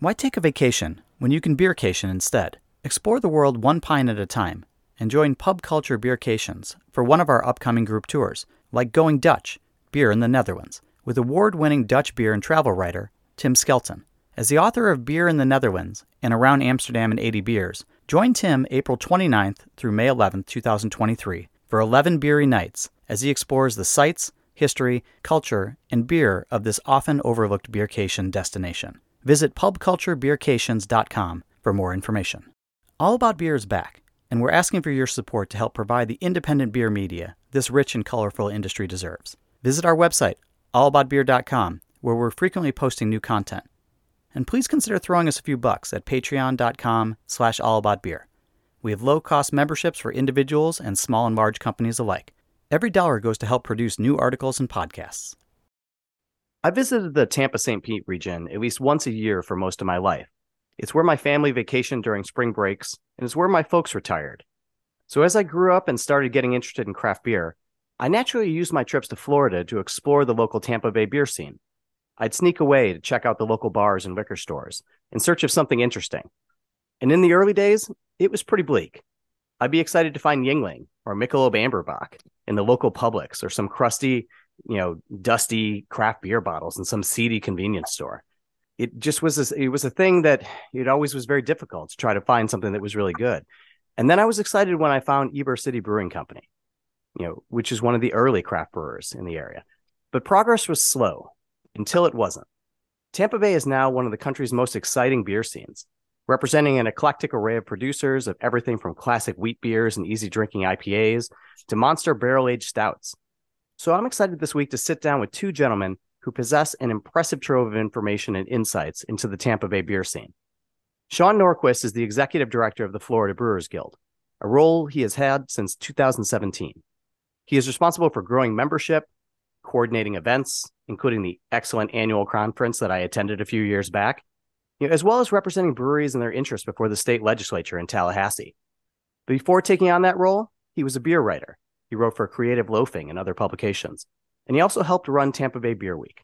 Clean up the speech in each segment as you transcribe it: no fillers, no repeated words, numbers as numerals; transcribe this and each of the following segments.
Why take a vacation when you can beercation instead? Explore the world one pint at a time and join Pub Culture Beercations for one of our upcoming group tours, like Going Dutch, Beer in the Netherlands, with award-winning Dutch beer and travel writer Tim Skelton. As the author of Beer in the Netherlands and Around Amsterdam in 80 Beers, join Tim April 29th through May 11th, 2023 for 11 beery nights as he explores the sights, history, culture, and beer of this often overlooked beercation destination. Visit pubculturebeercations.com for more information. All About Beer is back, and we're asking for your support to help provide the independent beer media this rich and colorful industry deserves. Visit our website, allaboutbeer.com, where we're frequently posting new content. And please consider throwing us a few bucks at patreon.com/allaboutbeer. We have low-cost memberships for individuals and small and large companies alike. Every dollar goes to help produce new articles and podcasts. I visited the Tampa-St. Pete region at least once a year for most of my life. It's where my family vacationed during spring breaks, and it's where my folks retired. So as I grew up and started getting interested in craft beer, I naturally used my trips to Florida to explore the local Tampa Bay beer scene. I'd sneak away to check out the local bars and liquor stores in search of something interesting. And in the early days, it was pretty bleak. I'd be excited to find Yuengling or Michelob Amber Bock in the local Publix or some crusty, dusty craft beer bottles in some seedy convenience store. It just was a thing that it always was very difficult to try to find something that was really good. And then I was excited when I found Ybor City Brewing Company, which is one of the early craft brewers in the area. But progress was slow until it wasn't. Tampa Bay is now one of the country's most exciting beer scenes, representing an eclectic array of producers of everything from classic wheat beers and easy drinking IPAs to monster barrel-aged stouts. So I'm excited this week to sit down with two gentlemen who possess an impressive trove of information and insights into the Tampa Bay beer scene. Sean Nordquist is the executive director of the Florida Brewers Guild, a role he has had since 2017. He is responsible for growing membership, coordinating events, including the excellent annual conference that I attended a few years back, as well as representing breweries and their interests before the state legislature in Tallahassee. Before taking on that role, he was a beer writer. He wrote for Creative Loafing and other publications, and he also helped run Tampa Bay Beer Week.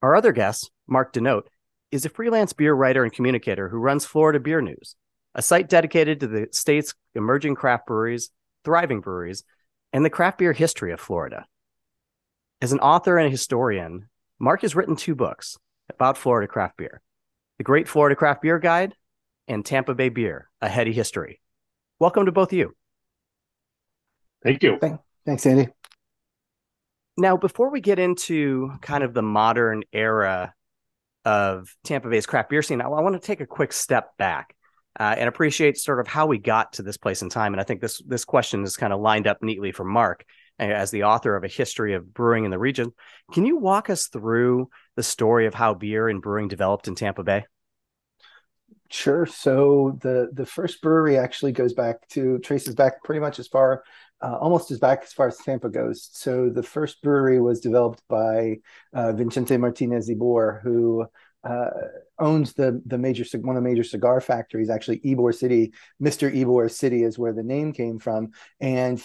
Our other guest, Mark DeNote, is a freelance beer writer and communicator who runs Florida Beer News, a site dedicated to the state's emerging craft breweries, thriving breweries, and the craft beer history of Florida. As an author and a historian, Mark has written two books about Florida craft beer, The Great Florida Craft Beer Guide and Tampa Bay Beer, A Heady History. Welcome to both of you. Thank you. Thanks, Andy. Now, before we get into kind of the modern era of Tampa Bay's craft beer scene, I want to take a quick step back and appreciate sort of how we got to this place in time. And I think this question is kind of lined up neatly for Mark as the author of A History of Brewing in the Region. Can you walk us through the story of how beer and brewing developed in Tampa Bay? Sure. So the first brewery actually traces back pretty much as far, almost as back as far as Tampa goes. So the first brewery was developed by Vicente Martinez Ybor, who owns one of the major cigar factories, actually Ybor City. Mr. Ybor City is where the name came from, and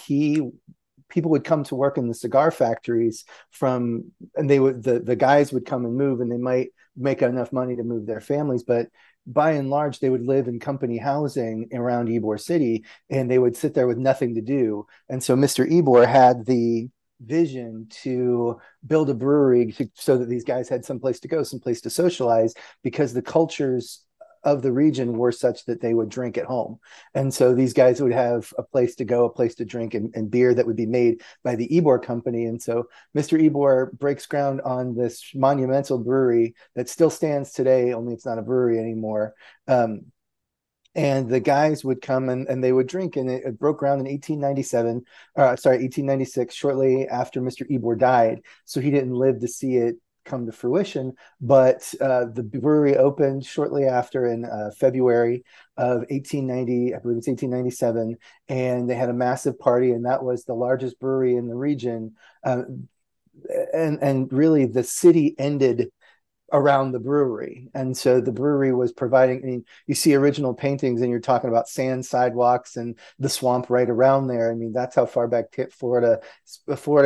people would come to work in the cigar factories and the guys would come and move, and they might make enough money to move their families, but by and large, they would live in company housing around Ybor City, and they would sit there with nothing to do. And so Mr. Ybor had the vision to build a brewery so that these guys had someplace to go, someplace to socialize, because the cultures of the region were such that they would drink at home. And so these guys would have a place to go, a place to drink, and beer that would be made by the Ybor Company. And so Mr. Ybor breaks ground on this monumental brewery that still stands today, only it's not a brewery anymore. And the guys would come and they would drink, and it broke ground in 1896, shortly after Mr. Ybor died. So he didn't live to see it come to fruition, but the brewery opened shortly after in February of 1890, I believe it's 1897, and they had a massive party, and that was the largest brewery in the region, and really the city ended around the brewery. And so the brewery was providing, I mean, you see original paintings and you're talking about sand sidewalks and the swamp right around there. I mean, that's how far back Florida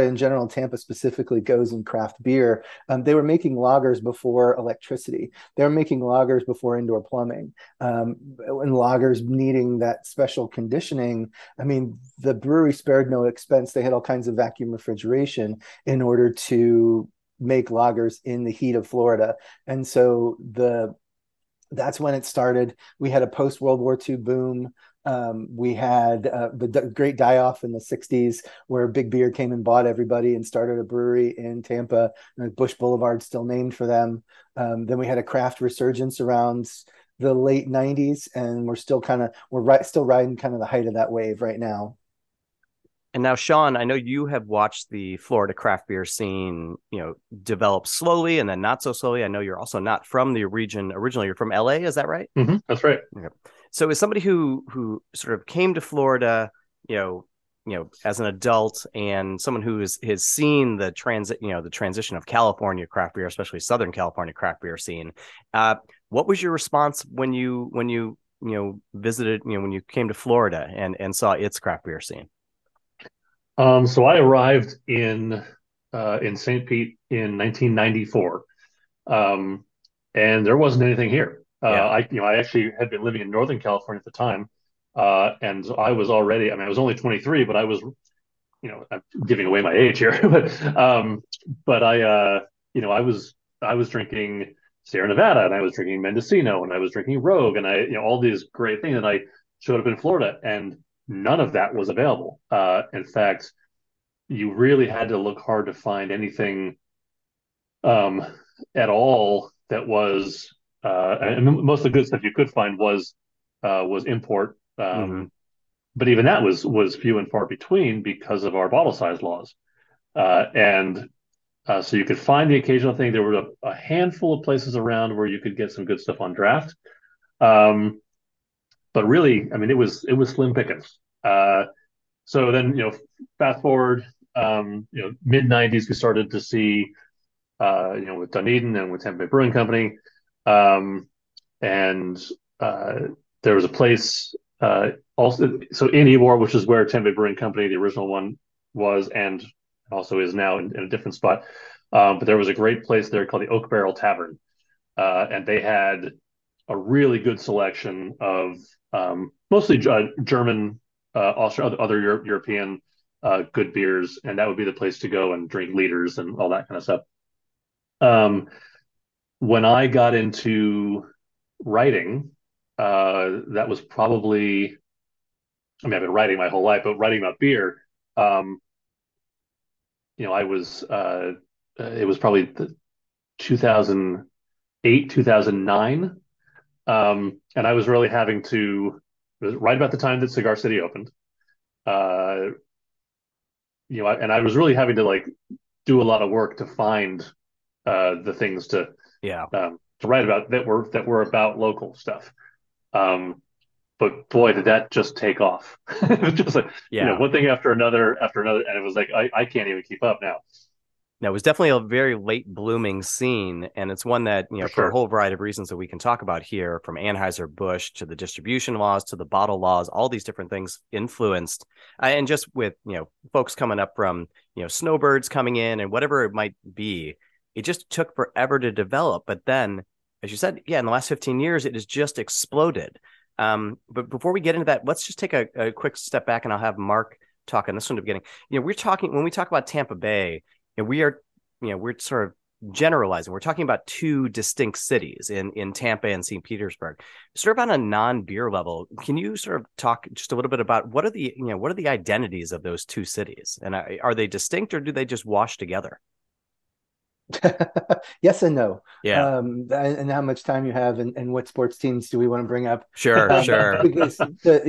in general, Tampa specifically, goes in craft beer. They were making lagers before electricity. They were making lagers before indoor plumbing, and lagers needing that special conditioning. I mean, the brewery spared no expense. They had all kinds of vacuum refrigeration in order to make lagers in the heat of Florida. And so that's when it started. We had a post-World War II boom. We had the great die-off in the 60s where big beer came and bought everybody and started a brewery in Tampa. Bush Boulevard, still named for them. Then we had a craft resurgence around the late 90s, and we're still riding kind of the height of that wave right now. And now, Sean, I know you have watched the Florida craft beer scene, develop slowly and then not so slowly. I know you're also not from the region originally. You're from L.A., is that right? Mm-hmm, that's right. Okay. So as somebody who sort of came to Florida, as an adult, and someone who has seen the transition of California craft beer, especially Southern California craft beer scene, what was your response when you came to Florida and saw its craft beer scene? So I arrived in St. Pete in 1994, and there wasn't anything here. Yeah. I actually had been living in Northern California at the time, and I was already, I was only 23, but I was, I'm giving away my age here, but I was drinking Sierra Nevada, and I was drinking Mendocino, and I was drinking Rogue, and I all these great things, and I showed up in Florida, and none of that was available. In fact, you really had to look hard to find anything at all that was, and most of the good stuff you could find was import. Mm-hmm. But even that was few and far between because of our bottle size laws. So you could find the occasional thing. There were a handful of places around where you could get some good stuff on draft. But really, it was slim pickings. So then, fast forward, mid '90s, we started to see, with Dunedin and with Tampa Bay Brewing Company, and there was a place also. So in Ybor, which is where Tampa Bay Brewing Company, the original one, was, and also is now in a different spot. But there was a great place there called the Oak Barrel Tavern, and they had a really good selection of mostly German, other European good beers, and that would be the place to go and drink liters and all that kind of stuff. When I got into writing, that was probably, I've been writing my whole life, but writing about beer, it was probably 2008, 2009. And I was really having to, right about the time that Cigar City opened, and I was really having to do a lot of work to find the things to write about that were about local stuff. But boy, did that just take off! It was just one thing after another, and it was I can't even keep up now. Now, it was definitely a very late blooming scene, and it's one that, for a whole variety of reasons that we can talk about here, from Anheuser-Busch to the distribution laws to the bottle laws, all these different things influenced. And just with, folks coming up from, snowbirds coming in and whatever it might be, it just took forever to develop. But then, as you said, in the last 15 years, it has just exploded. But before we get into that, let's just take a quick step back, and I'll have Mark talk on this one at the beginning. When we talk about Tampa Bay, and we are, we're sort of generalizing. We're talking about two distinct cities in Tampa and St. Petersburg. Sort of on a non-beer level, can you sort of talk just a little bit about what are the identities of those two cities, and are they distinct or do they just wash together? Yes and no. Yeah. And how much time you have, and what sports teams do we want to bring up? Sure. Because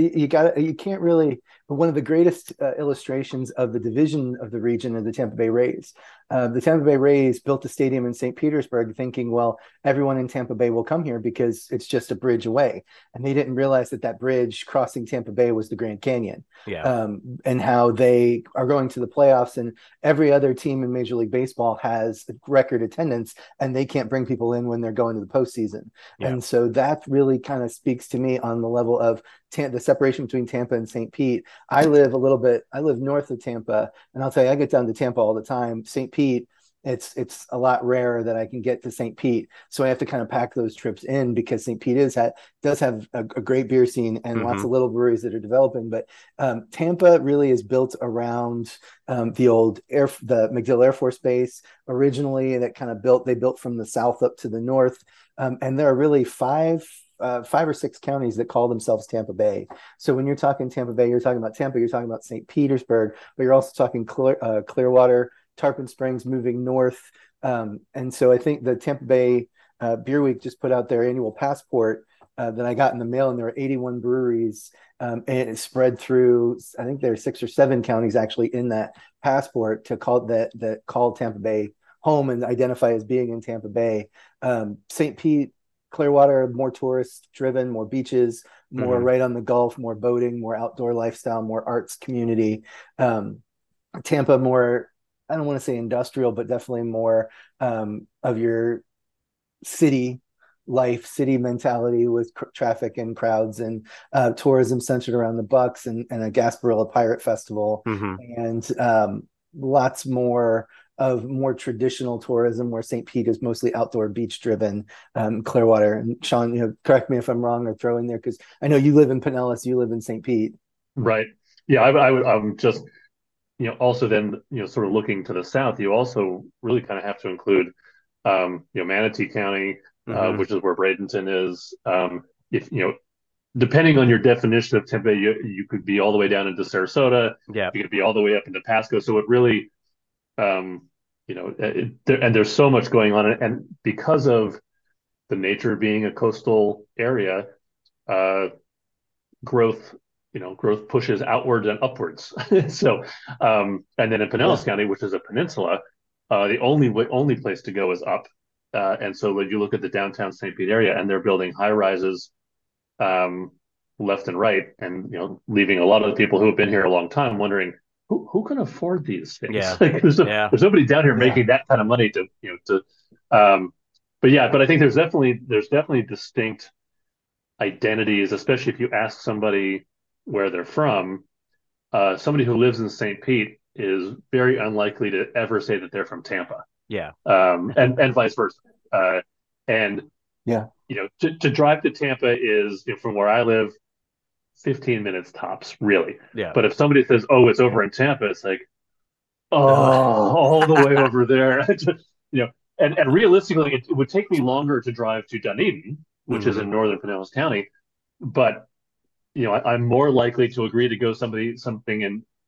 you can't really. one of the greatest illustrations of the division of the region are the Tampa Bay Rays. The Tampa Bay Rays built a stadium in St. Petersburg thinking, well, everyone in Tampa Bay will come here because it's just a bridge away. And they didn't realize that that bridge crossing Tampa Bay was the Grand Canyon. Yeah. And how they are going to the playoffs, and every other team in Major League Baseball has record attendance, and they can't bring people in when they're going to the postseason. Yeah. And so that really kind of speaks to me on the level of the separation between Tampa and St. Pete. I live north of Tampa, and I'll tell you, I get down to Tampa all the time. St. Pete, it's a lot rarer that I can get to St. Pete. So I have to kind of pack those trips in, because St. Pete does have a great beer scene and mm-hmm. lots of little breweries that are developing. But Tampa really is built around the old the MacDill Air Force Base originally, and they built from the south up to the north. And there are really five or six counties that call themselves Tampa Bay. So when you're talking Tampa Bay, you're talking about Tampa, you're talking about St. Petersburg, but you're also talking Clearwater, Tarpon Springs, moving north. And so I think the Tampa Bay Beer Week just put out their annual passport that I got in the mail, and there were 81 breweries, and it spread through, I think there are 6 or 7 counties actually in that passport to call that call Tampa Bay home and identify as being in Tampa Bay. St. Pete, Clearwater, more tourist driven, more beaches, more mm-hmm. right on the Gulf, more boating, more outdoor lifestyle, more arts community. Tampa, more, I don't want to say industrial, but definitely more of your city mentality with traffic and crowds, and tourism centered around the Bucks and a Gasparilla Pirate Festival, mm-hmm. and lots more of more traditional tourism, where St. Pete is mostly outdoor beach driven. Clearwater, and Sean, correct me if I'm wrong, or throw in there, because I know you live in Pinellas, you live in St. Pete. Right. Yeah, I'm just, also then, sort of looking to the south, you also really kind of have to include, Manatee County, mm-hmm. Which is where Bradenton is. If, depending on your definition of Tampa Bay, you could be all the way down into Sarasota. Yeah. You could be all the way up into Pasco. So it really, and there's so much going on, and because of the nature of being a coastal area, growth pushes outwards and upwards. So, and then in Pinellas County, which is a peninsula, the only place to go is up. And so when you look at the downtown St. Pete area, and they're building high rises, left and right, and leaving a lot of the people who have been here a long time wondering, Who can afford these things? Yeah. There's nobody down here making that kind of money but I think there's definitely distinct identities, especially if you ask somebody where they're from. Somebody who lives in St. Pete is very unlikely to ever say that they're from Tampa. Yeah. And vice versa. To drive to Tampa is, from where I live, 15 minutes tops, really. Yeah. But if somebody says, "Oh, it's over in Tampa," it's like, "Oh, all the way over there." And realistically, it would take me longer to drive to Dunedin, which mm-hmm. is in northern Pinellas County. But I'm more likely to agree to go something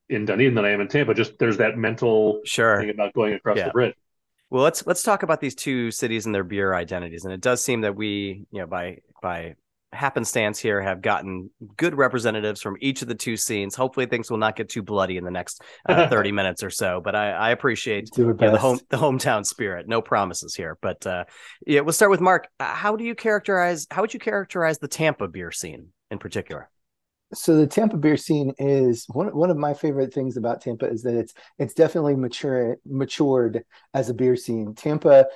in Dunedin than I am in Tampa. Just there's that mental thing about going across the bridge. Well, let's talk about these two cities and their beer identities. And it does seem that we, by happenstance here, have gotten good representatives from each of the two scenes. Hopefully things will not get too bloody in the next 30 minutes or so, but I appreciate the hometown spirit. No promises here, but we'll start with Mark. How would you characterize the Tampa beer scene in particular? So the Tampa beer scene is one of my favorite things about Tampa is that it's definitely matured as a beer scene. Tampa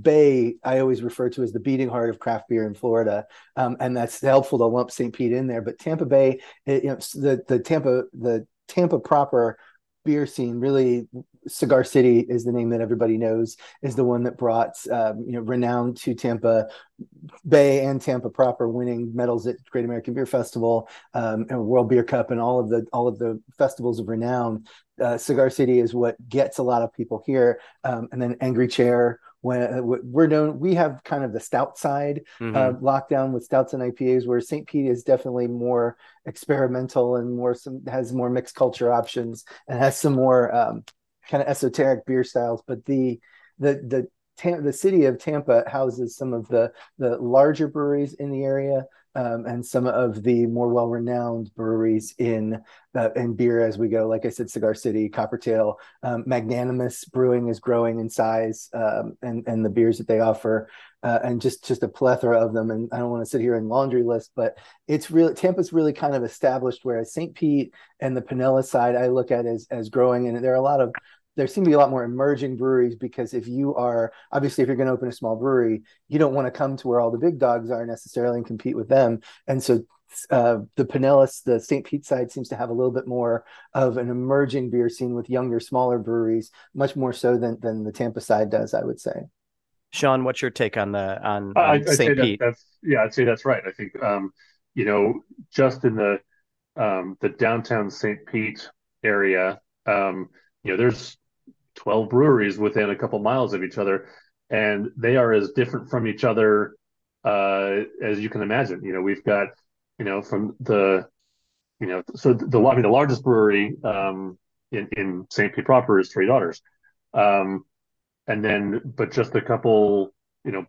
Bay, I always refer to as the beating heart of craft beer in Florida, and that's helpful to lump St. Pete in there. But Tampa Bay, the Tampa proper beer scene, really Cigar City is the name that everybody knows, is the one that brought renown to Tampa Bay and Tampa proper, winning medals at Great American Beer Festival and World Beer Cup and all of the festivals of renown. Cigar City is what gets a lot of people here, and then Angry Chair. When we're known, we have kind of the stout side mm-hmm. Lockdown with stouts and IPAs, where St. Pete is definitely more experimental and has more mixed culture options and has some more kind of esoteric beer styles. But the city of Tampa houses some of the larger breweries in the area, and some of the more well-renowned breweries in beer as we go. Like I said, Cigar City, Coppertail, Magnanimous Brewing is growing in size, and the beers that they offer, and just a plethora of them. And I don't want to sit here and laundry list, but it's really, Tampa's really kind of established, whereas St. Pete and the Pinellas side I look at as growing. And there seem to be a lot more emerging breweries, because if you're going to open a small brewery, you don't want to come to where all the big dogs are necessarily and compete with them. And so the St. Pete side seems to have a little bit more of an emerging beer scene with younger, smaller breweries, much more so than the Tampa side does, I would say. Sean, what's your take on St. Pete? I'd say that's right. I think, just in the downtown St. Pete area, there's 12 breweries within a couple miles of each other, and they are as different from each other as you can imagine. We've got, from the, so the largest brewery in St. Pete proper is Three Daughters. But just a couple,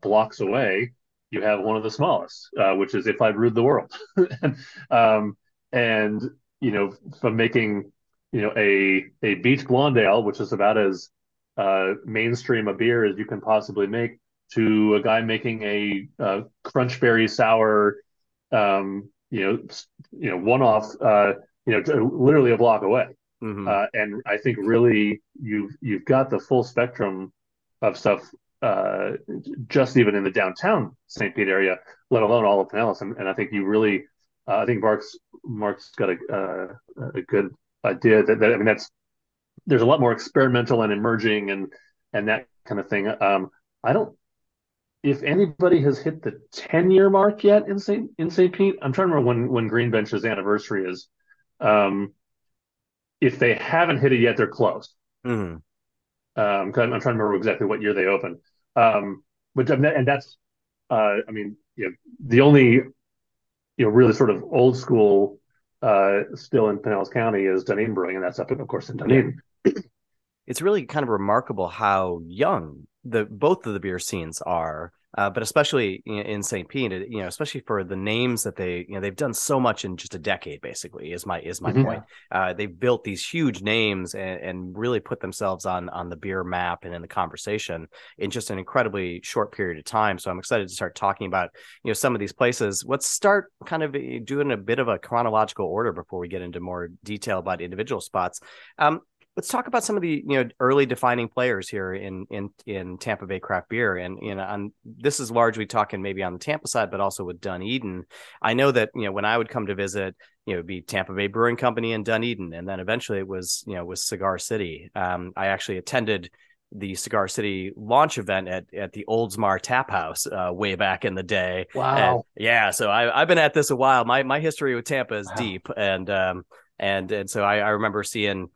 blocks away, you have one of the smallest, which is If I Ruled the World. From making, a Beach Blonde Ale, which is about as mainstream a beer as you can possibly make, to a guy making a Crunch Berry Sour, one-off, literally a block away. Mm-hmm. And I think really you've got the full spectrum of stuff, just even in the downtown St. Pete area, let alone all of Pinellas. And I think you really, Mark's got a good idea that there's a lot more experimental and emerging and that kind of thing. If anybody has hit the 10-year mark yet in St. Pete, I'm trying to remember when Green Bench's anniversary is. If they haven't hit it yet, they're close. Mm-hmm. I'm trying to remember exactly what year they opened. The only, really sort of old school, still in Pinellas County is Dunedin Brewing, and that's up, of course, in Dunedin. It's really kind of remarkable how young both of the beer scenes are, but especially in St. Pete, especially for the names that they, they've done so much in just a decade, basically, is my mm-hmm. point. They've built these huge names and really put themselves on the beer map and in the conversation in just an incredibly short period of time. So I'm excited to start talking about, some of these places. Let's start kind of doing a bit of a chronological order before we get into more detail about individual spots. Let's talk about some of the early defining players here in Tampa Bay craft beer, and this is largely talking maybe on the Tampa side, but also with Dunedin. I know that when I would come to visit, it'd be Tampa Bay Brewing Company in Dunedin, and then eventually it was was Cigar City. I actually attended the Cigar City launch event at the Oldsmar Tap House way back in the day. Wow! And, so I've been at this a while. My history with Tampa is deep, and so I remember seeing.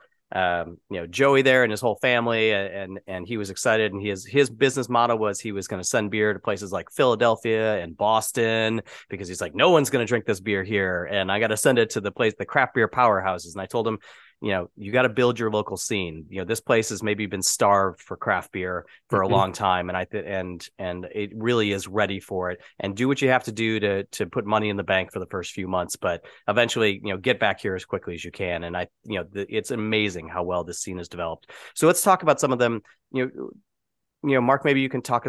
Joey there and his whole family, and he was excited, and his business model was he was going to send beer to places like Philadelphia and Boston, because he's like, no one's going to drink this beer here, and I got to send it to the craft beer powerhouses. And I told him, you got to build your local scene. This place has maybe been starved for craft beer for a long time, and I it really is ready for it. And do what you have to do to put money in the bank for the first few months, but eventually, get back here as quickly as you can. And it's amazing how well this scene is developed. So let's talk about some of them. Mark, maybe you can talk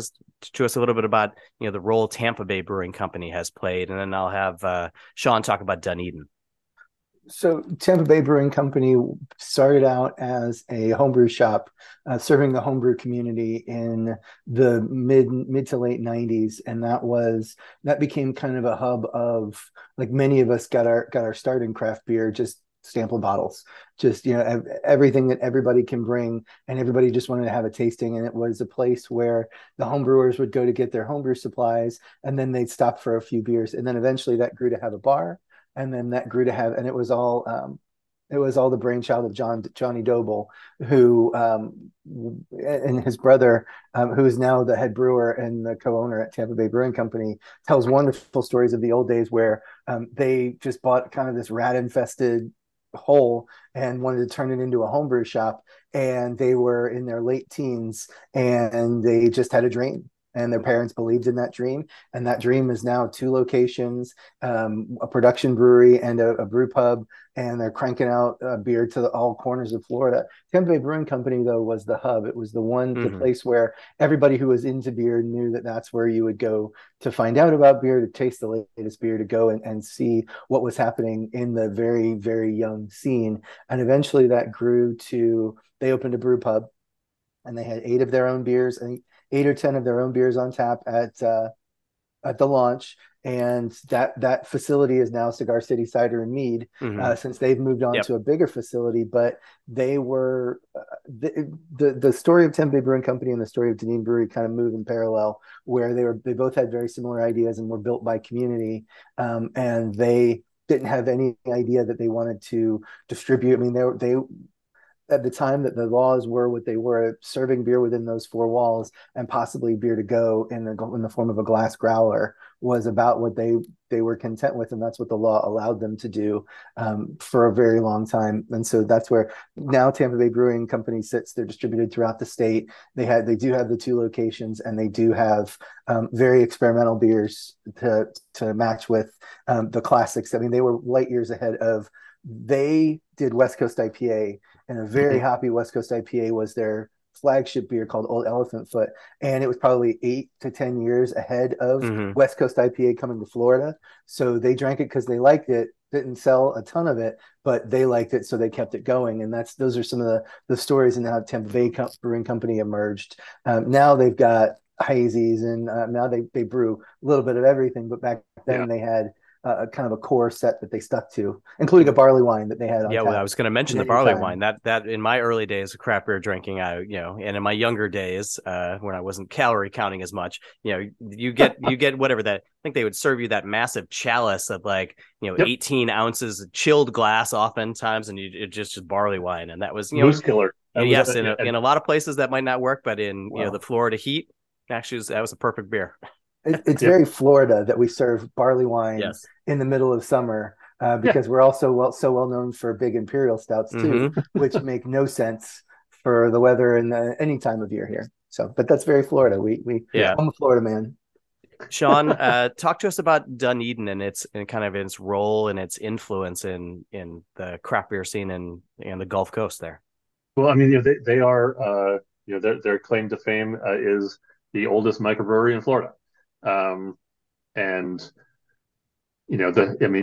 to us a little bit about the role Tampa Bay Brewing Company has played, and then I'll have Sean talk about Dunedin. So Tampa Bay Brewing Company started out as a homebrew shop, serving the homebrew community in the mid to late 90s, and that became kind of a hub of, like, many of us got our start in craft beer, just sample bottles, just everything that everybody can bring, and everybody just wanted to have a tasting. And it was a place where the homebrewers would go to get their homebrew supplies, and then they'd stop for a few beers, and then eventually that grew to have a bar. And then that grew to have, and it was all the brainchild of Johnny Doble, who and his brother, who is now the head brewer and the co-owner at Tampa Bay Brewing Company, tells wonderful stories of the old days where they just bought kind of this rat-infested hole and wanted to turn it into a homebrew shop, and they were in their late teens, and they just had a dream. and their parents believed in that dream. And that dream is now two locations, a production brewery and a brew pub, and they're cranking out beer to all corners of Florida. Tampa Bay Brewing Company, though, was the hub. It was the one the place where everybody who was into beer knew that that's where you would go to find out about beer, to taste the latest beer, to go and see what was happening in the very, very young scene. And eventually that grew to, they opened a brew pub, and they had 8 of their own beers, and 8 or 10 of their own beers on tap at the launch. And that facility is now Cigar City Cider and Mead, since they've moved on to a bigger facility. But they were the story of Tampa Bay Brewing Company and the story of Dunedin Brewery kind of move in parallel, where they both had very similar ideas and were built by community, and they didn't have any idea that they wanted to distribute. I mean, they at the time that the laws were what they were, serving beer within those 4 walls, and possibly beer to go in the form of a glass growler, was about what they were content with. And that's what the law allowed them to do for a very long time. And so that's where now Tampa Bay Brewing Company sits. They're distributed throughout the state. They do have the 2 locations, and they do have very experimental beers to match with the classics. I mean, they were light years ahead of, they did West Coast IPA, and a very hoppy West Coast IPA was their flagship beer, called Old Elephant Foot, and it was probably 8 to 10 years ahead of West Coast IPA coming to Florida. So they drank it because they liked it, didn't sell a ton of it, but they liked it, so they kept it going. And those are some of the stories and how Tampa Bay Brewing Company emerged. Now they've got hazies, and now they brew a little bit of everything, but back then they had kind of a core set that they stuck to, including a barley wine that they had on tap. Well, I was going to mention the barley wine. That in my early days of craft beer drinking, and in my younger days when I wasn't calorie counting as much, you get whatever that. I think they would serve you that massive chalice of 18 ounces of chilled glass, oftentimes, and it just barley wine, and that was moose killer. Yes, in a lot of places that might not work, but in the Florida heat, actually, that was a perfect beer. It's very Florida that we serve barley wine in the middle of summer, because we're also so well known for big imperial stouts too, which make no sense for the weather in any time of year here. So, but that's very Florida. I'm a Florida man. Sean, talk to us about Dunedin and its role and its influence in the craft beer scene and the Gulf Coast there. Well, I mean, they are their claim to fame is the oldest microbrewery in Florida. If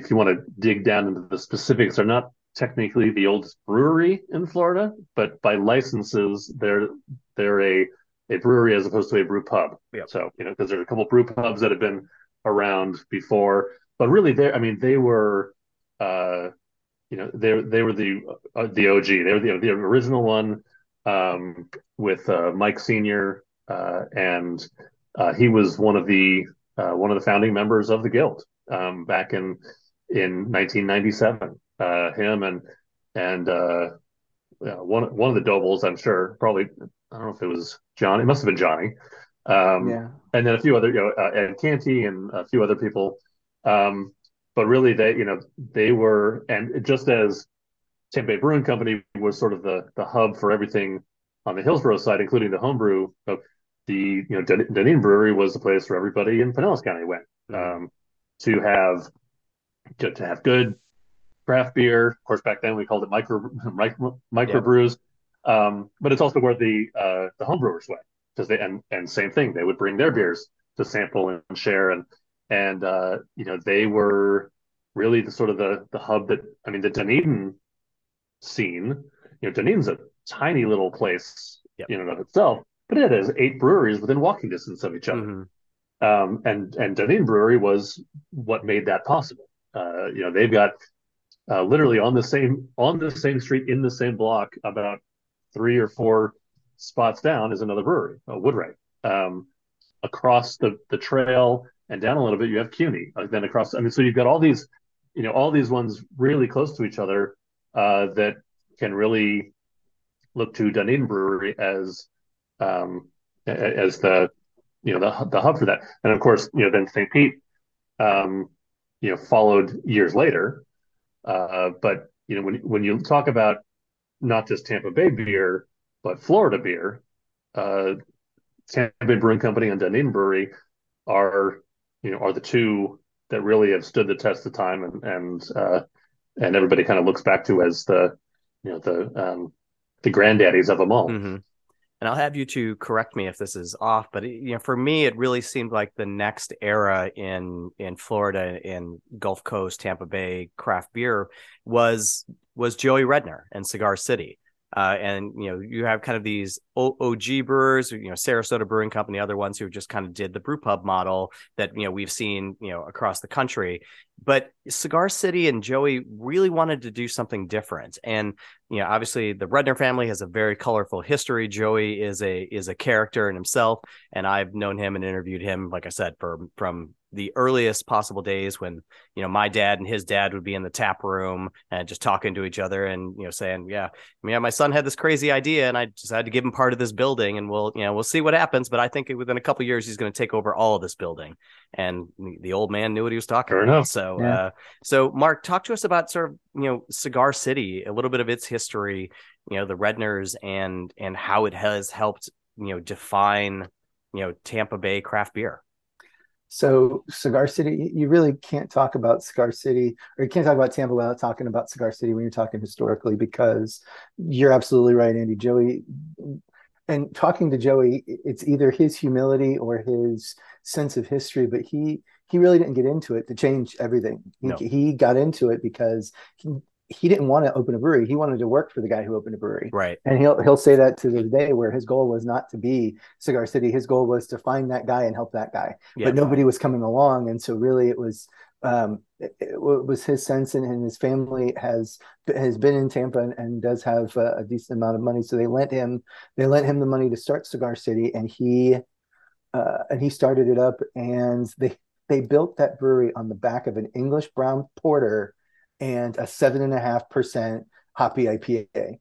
you want to dig down into the specifics, they're not technically the oldest brewery in Florida, but by licenses, they're a brewery as opposed to a brew pub. Yeah. So, because there's a couple brew pubs that have been around before, but really they were the OG. They were the original one, with Mike Sr. and he was one of the founding members of the guild back in 1997. Him and one of the Dobles, I'm sure, probably, I don't know if it was John. It must have been Johnny, and then a few other Ed Canty and a few other people. But really, they were, and just as Tampa Bay Brewing Company was sort of the hub for everything on the Hillsborough side, including the homebrew. Dunedin Brewery was the place where everybody in Pinellas County went to have good craft beer. Of course, back then we called it microbrews, but it's also where the homebrewers went, because and same thing, they would bring their beers to sample and share, and they were really the hub that, I mean, the Dunedin scene. Dunedin's a tiny little place in and of itself. But it has 8 breweries within walking distance of each other, and Dunedin Brewery was what made that possible. They've got literally on the same street, in the same block, about 3 or 4 spots down is another brewery, Woodwright. Across the trail and down a little bit, you have CUNY. Then across, so you've got all these ones really close to each other that can really look to Dunedin Brewery as the hub for that. And of course, then St. Pete, followed years later. But when you talk about not just Tampa Bay beer, but Florida beer, Tampa Bay Brewing Company and Dunedin Brewery are the two that really have stood the test of time, and everybody kind of looks back to as the granddaddies of them all. Mm-hmm. And I'll have you to correct me if this is off, but for me, it really seemed like the next era in Florida, in Gulf Coast, Tampa Bay craft beer was Joey Redner and Cigar City. And you have kind of these OG brewers, Sarasota Brewing Company, other ones who just kind of did the brew pub model that, we've seen, across the country. But Cigar City and Joey really wanted to do something different. And, obviously the Redner family has a very colorful history. Joey is a character in himself. And I've known him and interviewed him, like I said, from the earliest possible days when, my dad and his dad would be in the tap room and just talking to each other and, saying, my son had this crazy idea and I decided to give him part of this building and we'll see what happens. But I think within a couple of years, he's going to take over all of this building. And the old man knew what he was talking about. Enough. So, yeah. So Mark, talk to us about sort of, Cigar City, a little bit of its history, the Redners and how it has helped, define, Tampa Bay craft beer. So Cigar City, you really can't talk about Cigar City, or you can't talk about Tampa without talking about Cigar City when you're talking historically, because you're absolutely right, Andy. Joey, and talking to Joey, it's either his humility or his sense of history, but he really didn't get into it to change everything. No. He got into it because he didn't want to open a brewery. He wanted to work for the guy who opened a brewery. Right. And he'll say that to this day, where his goal was not to be Cigar City. His goal was to find that guy and help that guy, yeah. But nobody was coming along. And so really it was, it was his sense, and his family has been in Tampa and does have a decent amount of money. So they lent him the money to start Cigar City, and he started it up, and they built that brewery on the back of an English brown porter and a 7.5% hoppy IPA,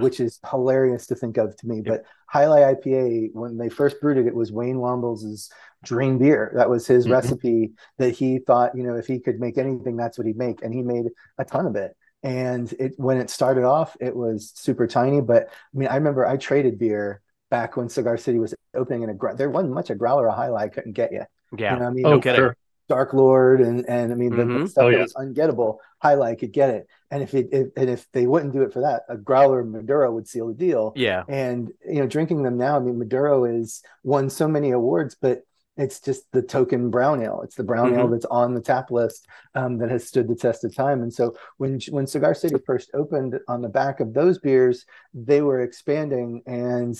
which is hilarious to think of to me. But Highlight IPA, when they first brewed it, it was Wayne Wambles' dream beer. That was his recipe that he thought, if he could make anything, that's what he'd make. And he made a ton of it. And when it started off, it was super tiny. But I mean, I remember I traded beer back when Cigar City was opening, there wasn't much a growler or a Highlight couldn't get you. Yeah. You know what I mean? Oh, okay. Sure. Dark Lord the stuff that was ungettable, Highlight could get it. And if they wouldn't do it for that, a growler Maduro would seal the deal. Yeah. And drinking them now, I mean, Maduro has won so many awards, but it's just the token brown ale. It's the brown ale that's on the tap list that has stood the test of time. And so when Cigar City first opened, on the back of those beers, they were expanding and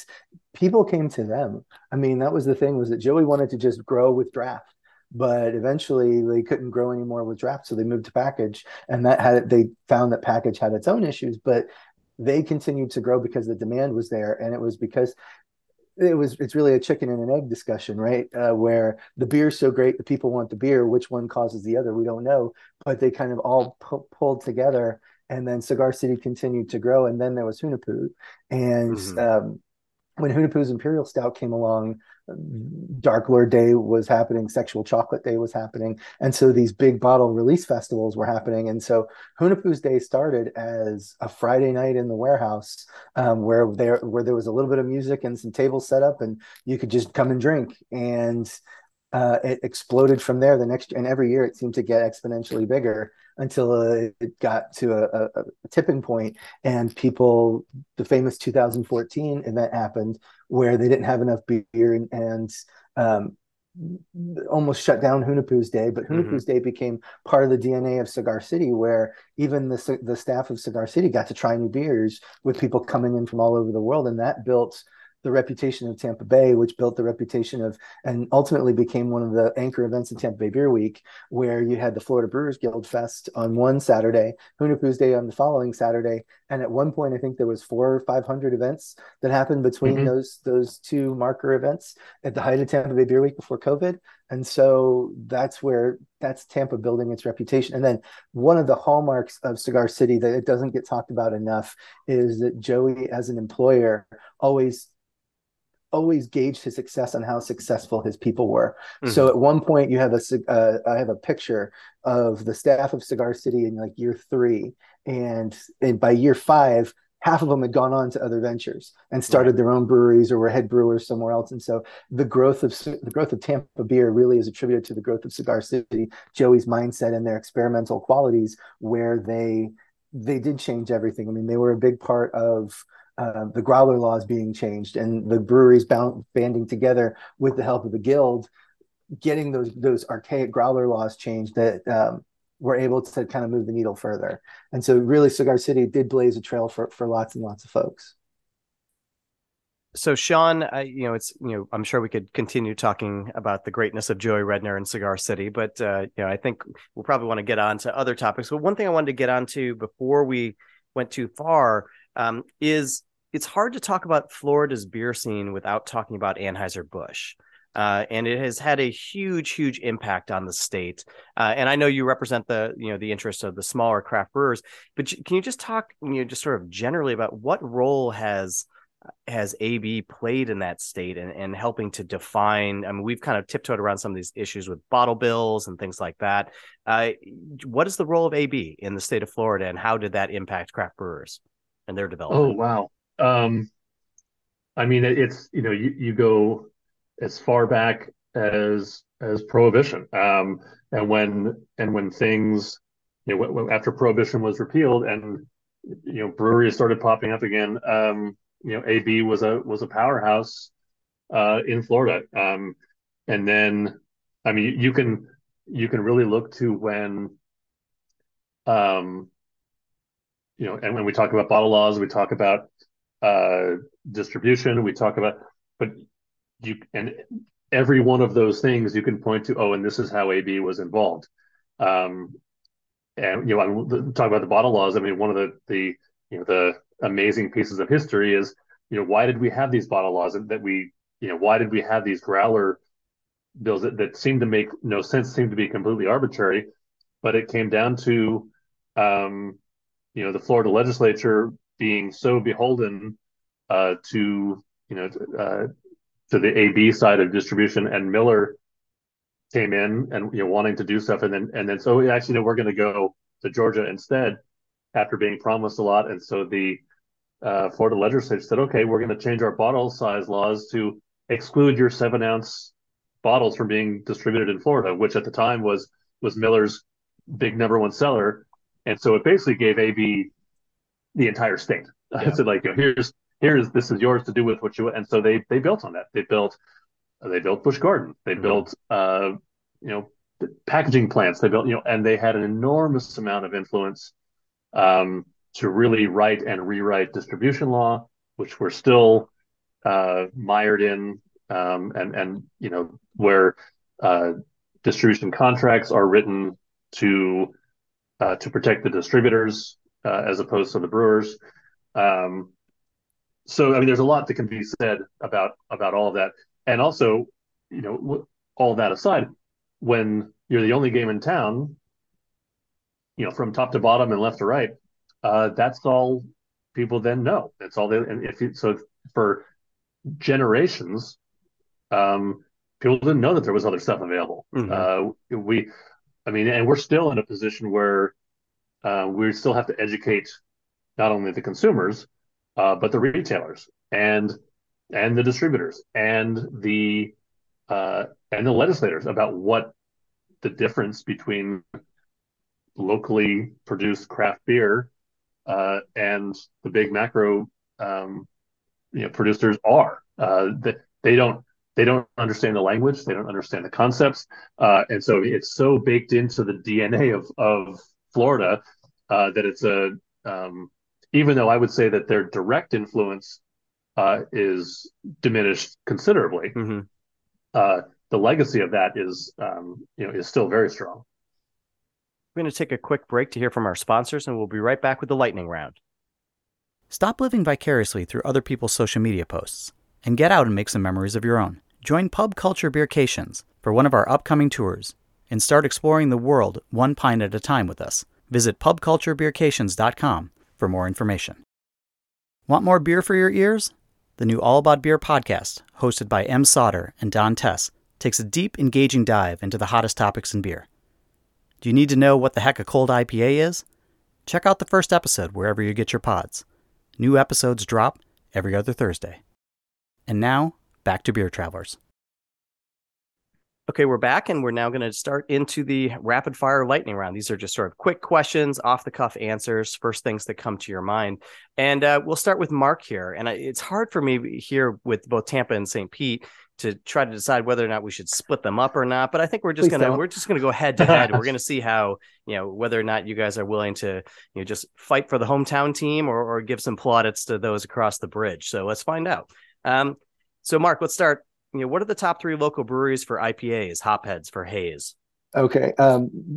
people came to them. I mean, that was the thing, was that Joey wanted to just grow with draft. But eventually they couldn't grow anymore with draft, so they moved to package, and they found that package had its own issues, but they continued to grow because the demand was there, and it was because it's really a chicken and an egg discussion, right? Where the beer's so great, the people want the beer. Which one causes the other? We don't know, but they kind of all pulled together, and then Cigar City continued to grow, and then there was Hunahpu, and when Hunahpu's Imperial Stout came along, Dark Lord Day was happening, Sexual Chocolate Day was happening, and so these big bottle release festivals were happening. And so Hunahpu's Day started as a Friday night in the warehouse, where there was a little bit of music and some tables set up, and you could just come and drink. And it exploded from there. The next, and every year it seemed to get exponentially bigger, until it got to a tipping point, and the famous 2014 event happened, where they didn't have enough beer and almost shut down Hunahpu's Day. But Hunahpu's Day became part of the DNA of Cigar City, where even the staff of Cigar City got to try new beers with people coming in from all over the world. And that built the reputation of Tampa Bay, which built the reputation of, and ultimately became one of the anchor events in Tampa Bay Beer Week, where you had the Florida Brewers Guild Fest on one Saturday, Hunahpu's Day on the following Saturday, and at one point I think there was 400 or 500 events that happened between those two marker events at the height of Tampa Bay Beer Week before COVID. And so that's Tampa building its reputation. And then one of the hallmarks of Cigar City that it doesn't get talked about enough is that Joey, as an employer, always gauged his success on how successful his people were. So at one point you have I have a picture of the staff of Cigar City in like year 3, and by year 5, half of them had gone on to other ventures and started their own breweries or were head brewers somewhere else. And so the growth of Tampa Beer really is attributed to the growth of Cigar City, Joey's mindset and their experimental qualities, where they did change everything. I mean, they were a big part of the growler laws being changed and the breweries banding together with the help of the guild, getting those archaic growler laws changed that were able to kind of move the needle further. And so really Cigar City did blaze a trail for lots and lots of folks. So Sean, I'm sure we could continue talking about the greatness of Joey Redner and Cigar City, but I think we'll probably want to get on to other topics. But one thing I wanted to get onto before we went too far is it's hard to talk about Florida's beer scene without talking about Anheuser-Busch. And it has had a huge, huge impact on the state. And I know you represent the interests of the smaller craft brewers, but can you just talk, just sort of generally about what role has AB played in that state and helping to define? I mean, we've kind of tiptoed around some of these issues with bottle bills and things like that. What is the role of AB in the state of Florida, and how did that impact craft brewers and their development? Oh, wow. I mean, it's, you go as far back as Prohibition. And when things, after Prohibition was repealed and, breweries started popping up again, AB was a powerhouse in Florida. And then, I mean, you can really look to when, and when we talk about bottle laws, we talk about distribution, and every one of those things you can point to, and this is how AB was involved. And, talk about the bottle laws. I mean, one of the amazing pieces of history is, why did we have these bottle laws why did we have these growler bills that seemed to make no sense, seemed to be completely arbitrary, but it came down to, the Florida legislature being so beholden to the AB side of distribution, and Miller came in and, wanting to do stuff. And then, so actually, we're going to go to Georgia instead, after being promised a lot. And so the Florida legislature said, okay, we're going to change our bottle size laws to exclude your 7-ounce bottles from being distributed in Florida, which at the time was Miller's big #1 seller. And so it basically gave AB the entire state. Yeah. I said, this is yours to do with what you want. And so they built on that. They built Busch Garden. They built, packaging plants. They built, and they had an enormous amount of influence to really write and rewrite distribution law, which we're still mired in, where distribution contracts are written to protect the distributors as opposed to the brewers. So I mean, there's a lot that can be said about all of that, and also, all that aside, when you're the only game in town, from top to bottom and left to right, that's all people then know. That's all so for generations, people didn't know that there was other stuff available. Mm-hmm. And we're still in a position where we still have to educate not only the consumers, but the retailers and the distributors and the legislators about what the difference between locally produced craft beer and the big macro producers are. They don't understand the language, they don't understand the concepts, and so it's so baked into the DNA of Florida that it's a even though I would say that their direct influence is diminished considerably. Mm-hmm. The legacy of that is still very strong. We're going to take a quick break to hear from our sponsors, and we'll be right back with the lightning round. Stop living vicariously through other people's social media posts and get out and make some memories of your own. Join Pub Culture Beercations for one of our upcoming tours and start exploring the world one pint at a time with us. Visit pubculturebeercations.com for more information. Want more beer for your ears? The new All About Beer podcast, hosted by M. Sauter and Don Tess, takes a deep, engaging dive into the hottest topics in beer. Do you need to know what the heck a cold IPA is? Check out the first episode wherever you get your pods. New episodes drop every other Thursday. And now, back to Beer Travelers. Okay, we're back, and we're now going to start into the rapid-fire lightning round. These are just sort of quick questions, off-the-cuff answers, first things that come to your mind. And we'll start with Mark here. And it's hard for me here with both Tampa and St. Pete to try to decide whether or not we should split them up or not. But I think we're just gonna go head to head. We're gonna see how, whether or not you guys are willing to, just fight for the hometown team or give some plaudits to those across the bridge. So let's find out. So Mark, let's start. What are the top three local breweries for IPAs, hopheads for haze? Okay.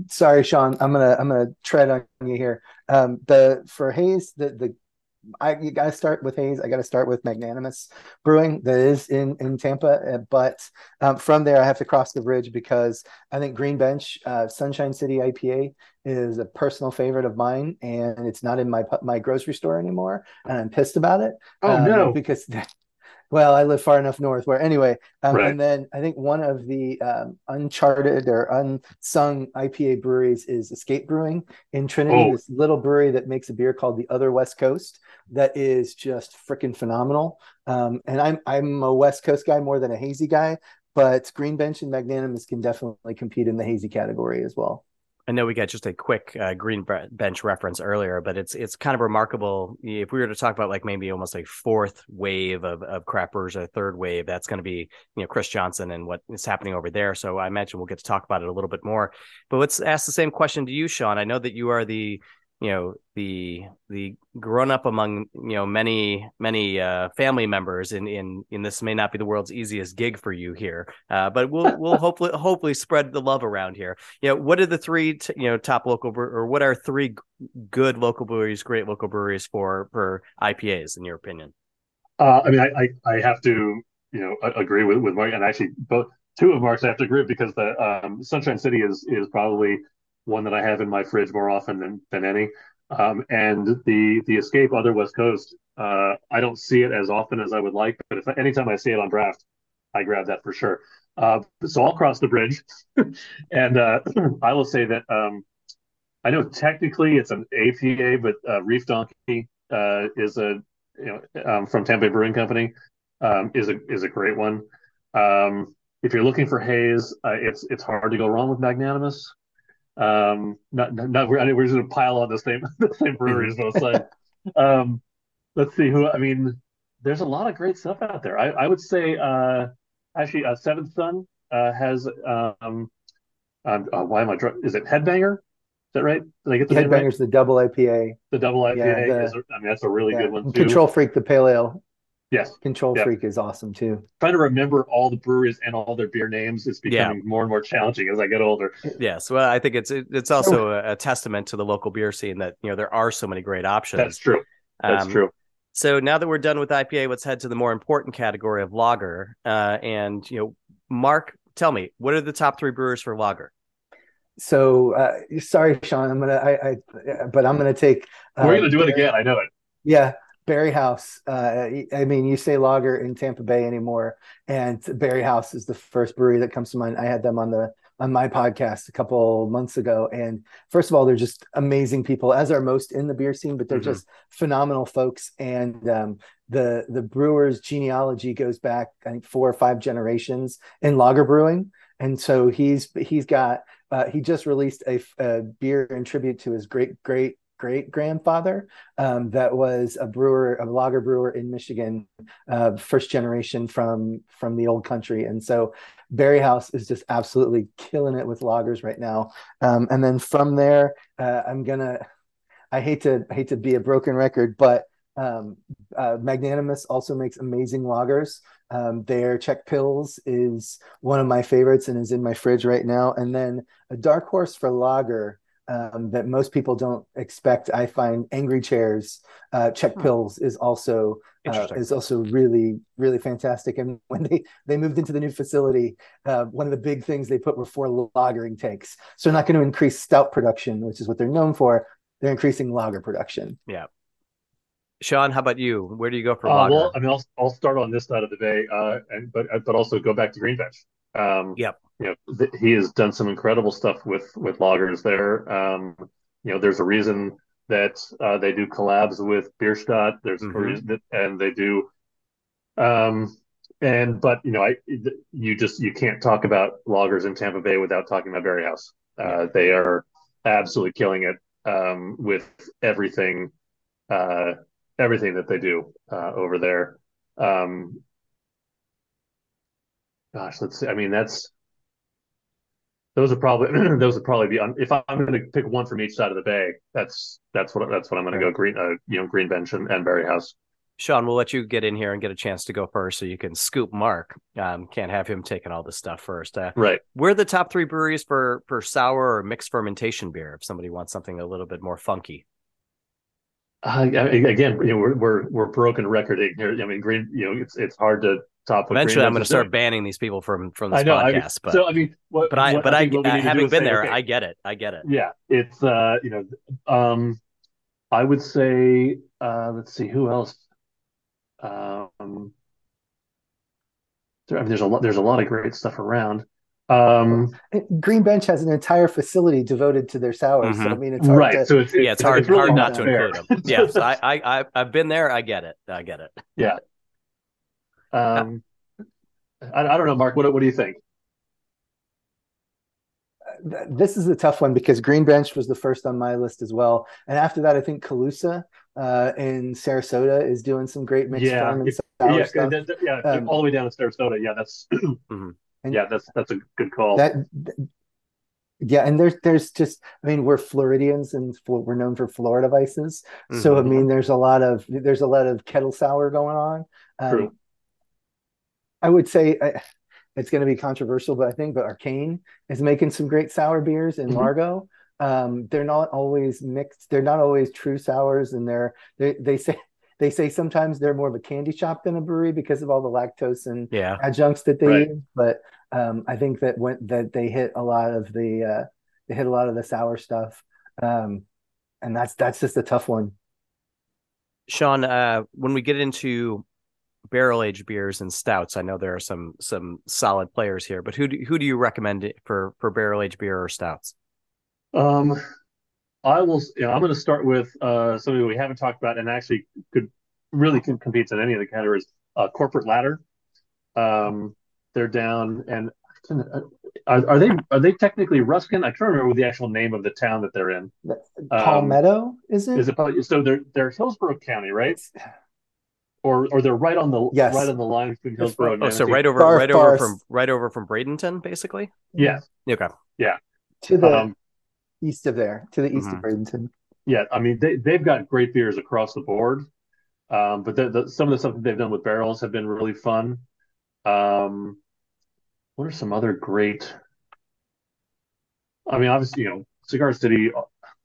Sorry, Sean, I'm gonna tread on you here. You got to start with Hayes. I got to start with Magnanimous Brewing that is in Tampa. But from there, I have to cross the bridge because I think Green Bench, Sunshine City IPA is a personal favorite of mine. And it's not in my grocery store anymore. And I'm pissed about it. Oh, no. Because, I live far enough north where anyway. Right. And then I think one of the uncharted or unsung IPA breweries is Escape Brewing in Trinity, this little brewery that makes a beer called the Other West Coast that is just freaking phenomenal. And I'm a West Coast guy more than a hazy guy, but Green Bench and Magnanimous can definitely compete in the hazy category as well. I know we got just a quick Green Bench reference earlier, but it's kind of remarkable. If we were to talk about maybe almost a fourth wave of craft brewers or third wave, that's going to be, Chris Johnson and what is happening over there. So I imagine we'll get to talk about it a little bit more, but let's ask the same question to you, Sean. I know that you are the grown up among, many family members in this may not be the world's easiest gig for you here, but we'll hopefully spread the love around here. What are the three, top local or what are three good local breweries, great local breweries for IPAs in your opinion? I have to, agree with Mark, and actually both two of Mark's I have to agree with because the Sunshine City is probably one that I have in my fridge more often than any. And the Escape Other West Coast, I don't see it as often as I would like, but anytime I see it on draft, I grab that for sure. So I'll cross the bridge. And I will say that I know technically it's an APA, but Reef Donkey is from Tampa Bay Brewing Company, is a great one. If you're looking for haze, it's hard to go wrong with Magnanimous. We're just gonna pile on the same breweries both sides. Let's see there's a lot of great stuff out there. I would say Seventh Son has is it Headbanger? Is that right? Did I get the Headbanger's name right? The double IPA. The double IPA that's a really good one too. Control Freak, the Pale Ale. Yes. Control Freak is awesome too. Trying to remember all the breweries and all their beer names is becoming more and more challenging as I get older. Yes. Well, I think it's also a testament to the local beer scene that, there are so many great options. That's true. So now that we're done with IPA, let's head to the more important category of lager. And, Mark, tell me, what are the top three brewers for lager? So sorry, Sean, I'm going to take. We're going to do it again. I know it. Yeah. Berry House. You say lager in Tampa Bay anymore, and Berry House is the first brewery that comes to mind. I had them on my podcast a couple months ago, and first of all, they're just amazing people, as are most in the beer scene. But they're just phenomenal folks, and the brewer's genealogy goes back, I think, 4 or 5 generations in lager brewing, and so he's got he just released a beer in tribute to his great grandfather that was a lager brewer in Michigan, first generation from the old country. And so Berry House is just absolutely killing it with lagers right now. And then from there, I hate to be a broken record, but Magnanimous also makes amazing lagers. Their Czech Pils is one of my favorites and is in my fridge right now. And then a dark horse for lager that most people don't expect, I find Angry Chair's Czech Pils is also really, really fantastic. And when they moved into the new facility, one of the big things they put were 4 lagering tanks. So they're not going to increase stout production, which is what they're known for. They're increasing lager production. Yeah. Sean, how about you? Where do you go for lager? Well, I'll start on this side of the bay, but also go back to Green Bench. Yep. He has done some incredible stuff with lagers there. There's a reason that they do collabs with Bierstadt. There's and they do, and but you know, you can't talk about lagers in Tampa Bay without talking about Berry House. They are absolutely killing it with everything that they do over there. Gosh, let's see. I mean, those would probably be if I'm going to pick one from each side of the bay, that's what I'm going to go Green Bench and Berry House. Sean, we'll let you get in here and get a chance to go first so you can scoop Mark. Can't have him taking all this stuff first. Right. We're the top three breweries for sour or mixed fermentation beer if somebody wants something a little bit more funky. Again, you know, we're broken recording here. I mean, it's hard to top. Eventually, I'm going to start banning these people from this podcast. Having been there, okay. I get it. Yeah, it's I would say let's see who else. There's a lot of great stuff around. Green Bench has an entire facility devoted to their sours. Mm-hmm. So, I mean, it's hard. Right. It's hard not to include them. Yeah. So I've been there. I get it. Yeah. I don't know, Mark, what do you think? This is a tough one because Green Bench was the first on my list as well. And after that, I think Calusa in Sarasota is doing some great mixed farm and sour stuff. All the way down to Sarasota. Yeah. That's, and that's a good call. And there's just, I mean, we're Floridians and we're known for Florida vices. Mm-hmm. So I mean, there's a lot of kettle sour going on. True. I would say it's going to be controversial, but Arcane is making some great sour beers in Largo. They're not always mixed. They're not always true sours, and they say sometimes they're more of a candy shop than a brewery because of all the lactose and adjuncts that they use. But I think that they hit a lot of the sour stuff, and that's just a tough one. Sean, when we get into barrel aged beers and stouts, I know there are some solid players here, but who do you recommend for barrel aged beer or stouts? I'm going to start with something we haven't talked about and actually could compete in any of the categories. Corporate Ladder, they're down, and are they technically Ruskin? I can't remember the actual name of the town that they're in. Palmetto, is it? So they're Hillsborough County, right? Or they're right on the right on the line between Hillsborough and Manatee. So right over from Bradenton, basically. Yeah. Okay. Yeah. To the east of there, to the east of Bradenton. Yeah, I mean, they've got great beers across the board, but some of the stuff that they've done with barrels have been really fun. What are some other great? I mean, obviously, you know, Cigar City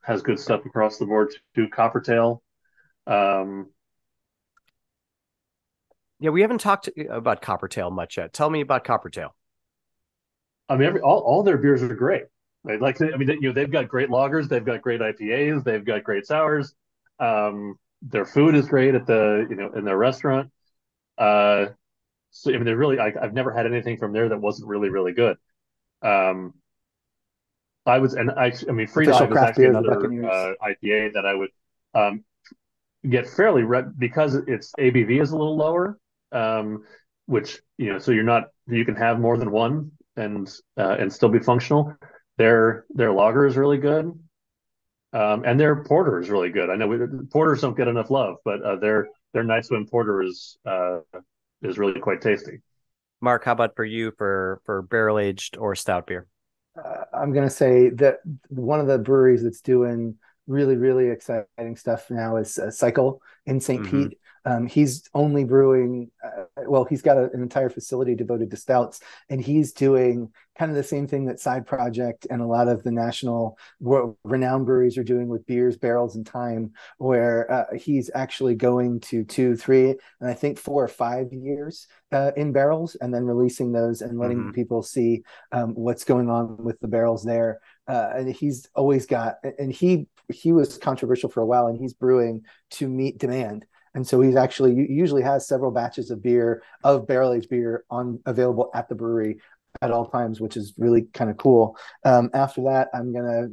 has good stuff across the board too. Coppertail. Yeah, we haven't talked about Coppertail much yet. Tell me about Coppertail. I mean, all their beers are great. Right? They've got great lagers, they've got great IPAs, they've got great sours. Their food is great at in their restaurant. They're really. I've never had anything from there that wasn't really, really good. Free Dive is actually another IPA that I would get fairly because its ABV is a little lower, which so you can have more than one and still be functional. Their lager is really good, and their porter is really good. I know porters don't get enough love, but they're nice when porter is really quite tasty. Mark, how about for you for barrel aged or stout beer? I'm going to say that one of the breweries that's doing really, really exciting stuff now is Cycle in St. Pete. He's only brewing, he's got an entire facility devoted to stouts, and he's doing kind of the same thing that Side Project and a lot of the national renowned breweries are doing with beers, barrels, and time, where he's actually going to 2, 3, and I think 4 or 5 years in barrels, and then releasing those and letting people see what's going on with the barrels there. And he's always got, and he was controversial for a while, and he's brewing to meet demand. And so he's actually usually has several batches of barrel aged beer on available at the brewery at all times, which is really kind of cool. After that, I'm gonna,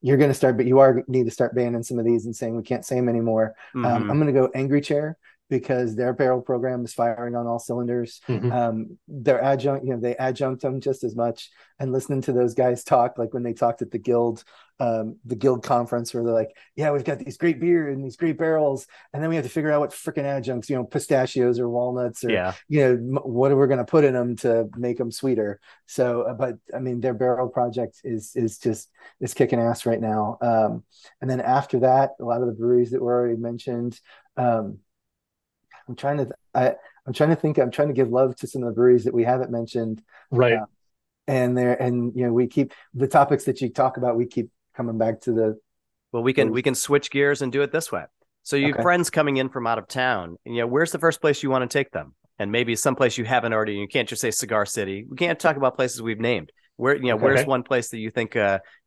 you're gonna start, but you need to start banning some of these and saying we can't say them anymore. Mm-hmm. I'm gonna go Angry Chair, because their barrel program is firing on all cylinders. Mm-hmm. Their adjunct, they adjunct them just as much. And listening to those guys talk, like when they talked at the guild conference, where they're like, "Yeah, we've got these great beer and these great barrels, and then we have to figure out what freaking adjuncts, pistachios or walnuts, or what are we going to put in them to make them sweeter?" So, but I mean, their barrel project is kicking ass right now. And then after that, a lot of the breweries that were already mentioned. I'm trying to give love to some of the breweries that we haven't mentioned. Right. We keep the topics that you talk about. We keep coming back to the. Well, we can switch gears and do it this way. So you have friends coming in from out of town, and where's the first place you want to take them? And maybe someplace you haven't already. You can't just say Cigar City. We can't talk about places we've named. Where's one place that you think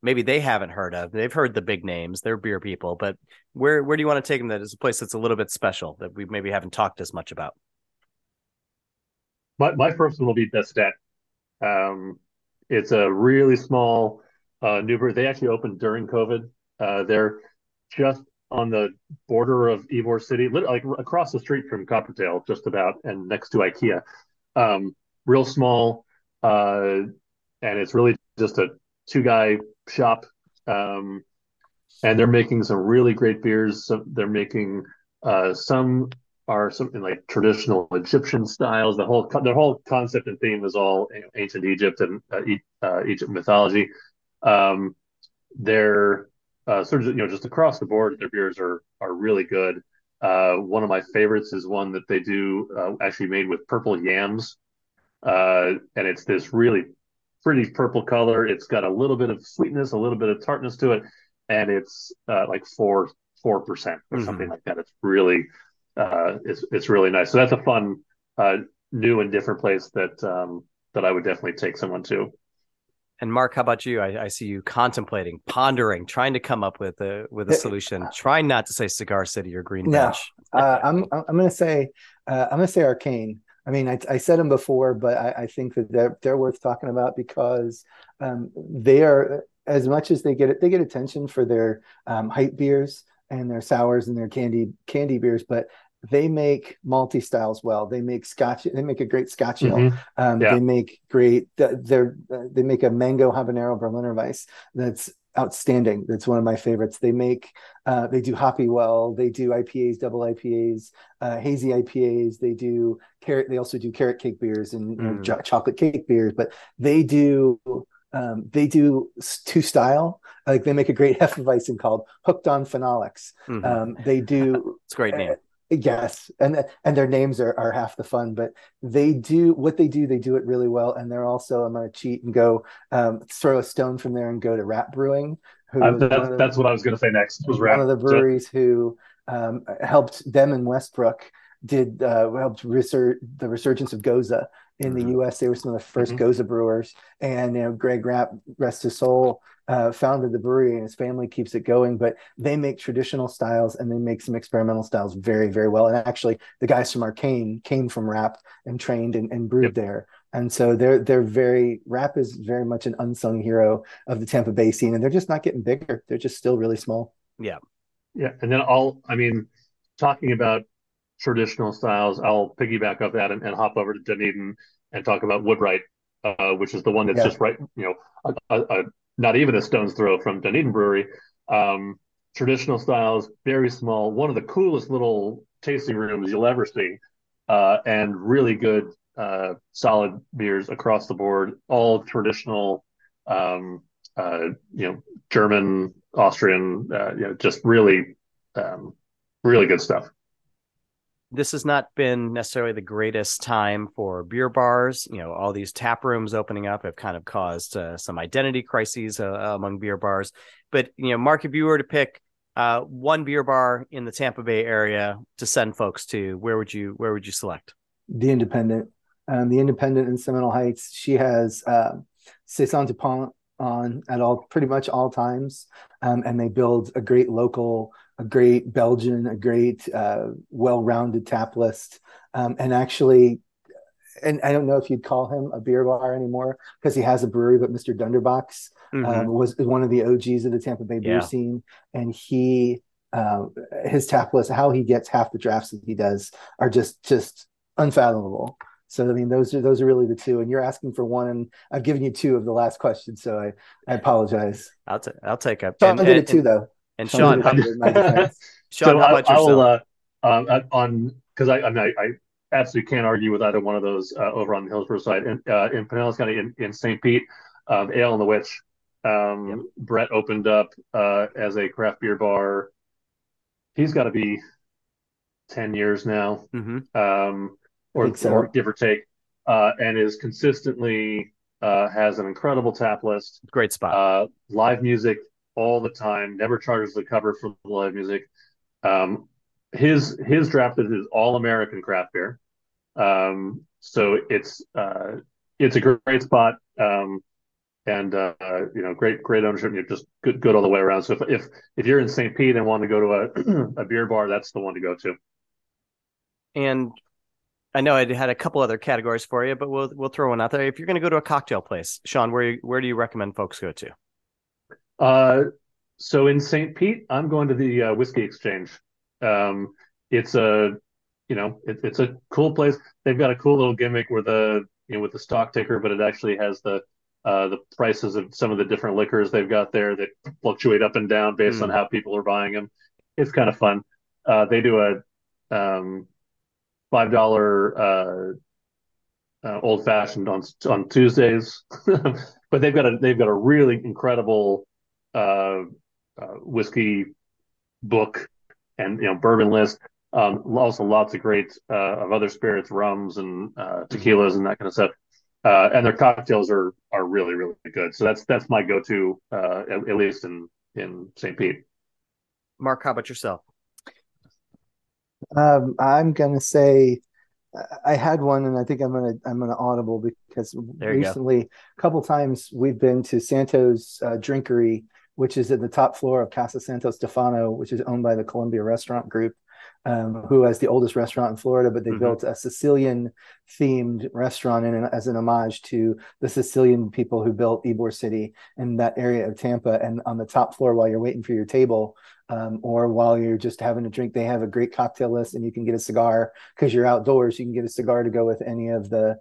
maybe they haven't heard of? They've heard the big names, they're beer people, but where do you want to take them that is a place that's a little bit special that we maybe haven't talked as much about? My first one will be Bestet. It's a really small new brewery. They actually opened during COVID. They're just on the border of Ybor City, like across the street from Coppertail, just about, and next to IKEA. Real small. And it's really just a two-guy shop. And they're making some really great beers. So they're making some are something like traditional Egyptian styles. The whole concept and theme is all ancient Egypt and Egypt mythology. They're sort of, just across the board, their beers are really good. One of my favorites is one that they do actually made with purple yams. And it's this really pretty purple color. It's got a little bit of sweetness, a little bit of tartness to it, and it's like 4% or something like that. It's really it's really nice. So that's a fun new and different place that I would definitely take someone to. And Mark, how about you? I see you contemplating, pondering, trying to come up with a solution. Trying not to say Cigar City or Green Bench. I'm gonna say Arcane. I mean, I said them before, but I think that they're worth talking about because they are, as much as they get attention for their hype beers and their sours and their candy beers, but they make malty styles well. They make Scotch. They make a great Scotch ale. Mm-hmm. They make great. They make a mango habanero Berliner Weiss that's outstanding. That's one of my favorites. They make, they do hoppy well. They do IPAs, double IPAs, hazy IPAs. They do carrot. They also do carrot cake beers and chocolate cake beers. But they do two style. Like they make a great Hefeweizen called Hooked on Phenolics. Mm-hmm. They do. It's a great name. Yes, and their names are half the fun, but they do it really well, and they're also, I'm going to cheat and go throw a stone from there and go to Rat Brewing. That's what I was going to say next. Was Rat, one of the breweries who helped them in Westbrook helped research the resurgence of Goza in the U.S. They were some of the first Goza brewers, and Greg Rapp, rest his soul, founded the brewery, and his family keeps it going. But they make traditional styles, and they make some experimental styles very, very well. And actually, the guys from Arcane came from Rapp and trained and brewed there. And so Rapp is very much an unsung hero of the Tampa Bay scene, and they're just not getting bigger. They're just still really small. Yeah. And then talking about traditional styles, I'll piggyback off that and hop over to Dunedin and talk about Woodwright, which is the one that's just right, not even a stone's throw from Dunedin Brewery. Traditional styles, very small, one of the coolest little tasting rooms you'll ever see, and really good, solid beers across the board, all traditional, German, Austrian, just really, really good stuff. This has not been necessarily the greatest time for beer bars. All these tap rooms opening up have kind of caused some identity crises among beer bars. But, Mark, if you were to pick one beer bar in the Tampa Bay area to send folks to, where would you select? The Independent. The Independent in Seminole Heights. She has Saison du Pont on at pretty much all times. And they build a great local, a great Belgian, a great well-rounded tap list. And actually and I don't know if you'd call him a beer bar anymore because he has a brewery, but Mr. Dunderbox was one of the OGs of the Tampa Bay beer scene. And he, his tap list, how he gets half the drafts that he does are just unfathomable. So, I mean, those are really the two, and you're asking for one, and I've given you two of the last question. So I apologize. I'll take up. So I'm good at two though. And Sean, Sean, how about yourself? I absolutely can't argue with either one of those over on the Hillsborough side in Pinellas County in St. Pete, Ale and the Witch. Brett opened up as a craft beer bar. He's got to be 10 years now, or give or take, and is consistently has an incredible tap list. Great spot. Live music all the time. Never charges the cover for the live music. His draft is all American craft beer, so it's a great spot, and great ownership. You're just good all the way around. So if you're in St. Pete and want to go to a beer bar, that's the one to go to. And I know I had a couple other categories for you, but we'll throw one out there. If you're going to go to a cocktail place, Sean, where do you recommend folks go to? So in St. Pete, I'm going to the Whiskey Exchange. It's a it's a cool place. They've got a cool little gimmick with the stock ticker, but it actually has the prices of some of the different liquors they've got there that fluctuate up and down based on how people are buying them. It's kind of fun. They do a $5 old fashioned on Tuesdays, but they've got a really incredible whiskey book. And bourbon list, also lots of great of other spirits, rums and tequilas and that kind of stuff. And their cocktails are really, really good. So that's my go-to, at least in St. Pete. Mark, how about yourself? I'm gonna say I had one, and I think I'm gonna audible because recently a couple times we've been to Santos Drinkery, which is at the top floor of Casa Santo Stefano, which is owned by the Columbia Restaurant Group, who has the oldest restaurant in Florida, but they built a Sicilian-themed restaurant as an homage to the Sicilian people who built Ybor City in that area of Tampa. And on the top floor, while you're waiting for your table, or while you're just having a drink, they have a great cocktail list, and you can get a cigar because you're outdoors. You can get a cigar to go with any of the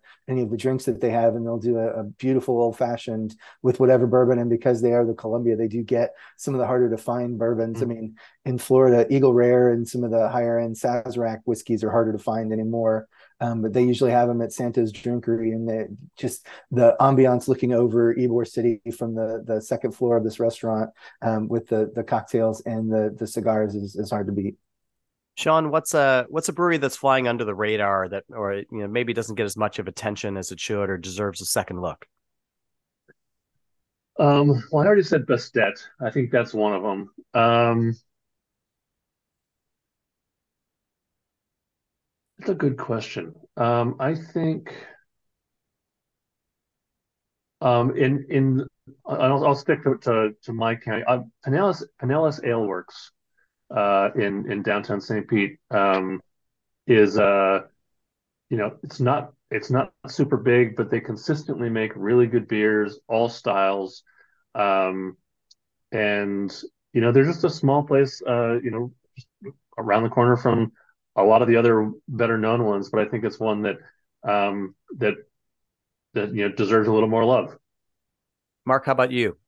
drinks that they have, and they'll do a beautiful old fashioned with whatever bourbon. And because they are the Columbia, they do get some of the harder to find bourbons. I mean, in Florida, Eagle Rare and some of the higher end Sazerac whiskeys are harder to find anymore. But they usually have them at Santa's Drinkery, and just the ambiance looking over Ybor City from the second floor of this restaurant with the cocktails and the cigars is hard to beat. Sean, what's a brewery that's flying under the radar that, or maybe doesn't get as much of attention as it should, or deserves a second look? Well, I already said Bastet. I think that's one of them. That's a good question. I think I'll stick to my county. Pinellas Ale Works in downtown St. Pete is it's not super big, but they consistently make really good beers, all styles, and they're just a small place around the corner from a lot of the other better known ones, but I think it's one that that deserves a little more love. Mark, how about you?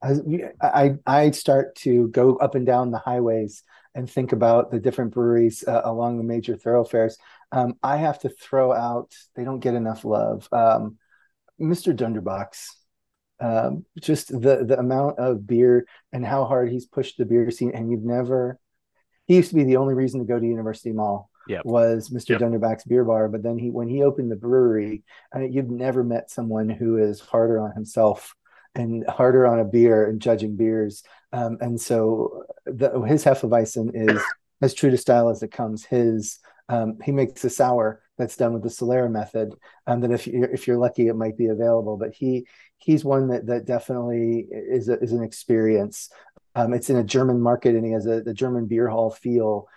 I start to go up and down the highways and think about the different breweries along the major thoroughfares. I have to throw out, they don't get enough love, Mr. Dunderbox. Just the amount of beer and how hard he's pushed the beer scene, and he used to be the only reason to go to University Mall was Mr. Dunderback's beer bar. But then when he opened the brewery, I mean, you've never met someone who is harder on himself and harder on a beer and judging beers. And so his Hefeweizen is as true to style as it comes. He makes a sour that's done with the Solera method, that if you're lucky, it might be available. But he's one that definitely is an experience. It's in a German market, and he has the German beer hall feel.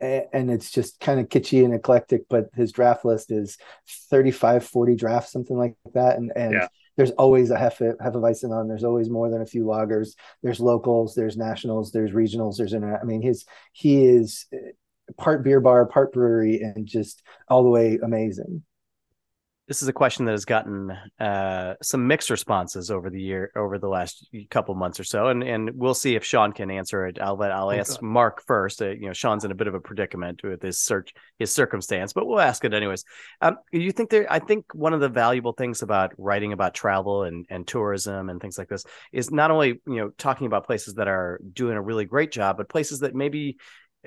and it's just kind of kitschy and eclectic, but his draft list is 35, 40 drafts, something like that. And yeah. There's always a Hefeweizen on. There's always more than a few lagers. There's locals, there's nationals, there's regionals, there's internet. I mean, he is part beer bar, part brewery, and just all the way amazing. This is a question that has gotten some mixed responses over the last couple months or so, and we'll see if Sean can answer it. I'll ask Mark first. Sean's in a bit of a predicament with his circumstance, but we'll ask it anyways. You think there? I think one of the valuable things about writing about travel and tourism and things like this is not only talking about places that are doing a really great job, but places that maybe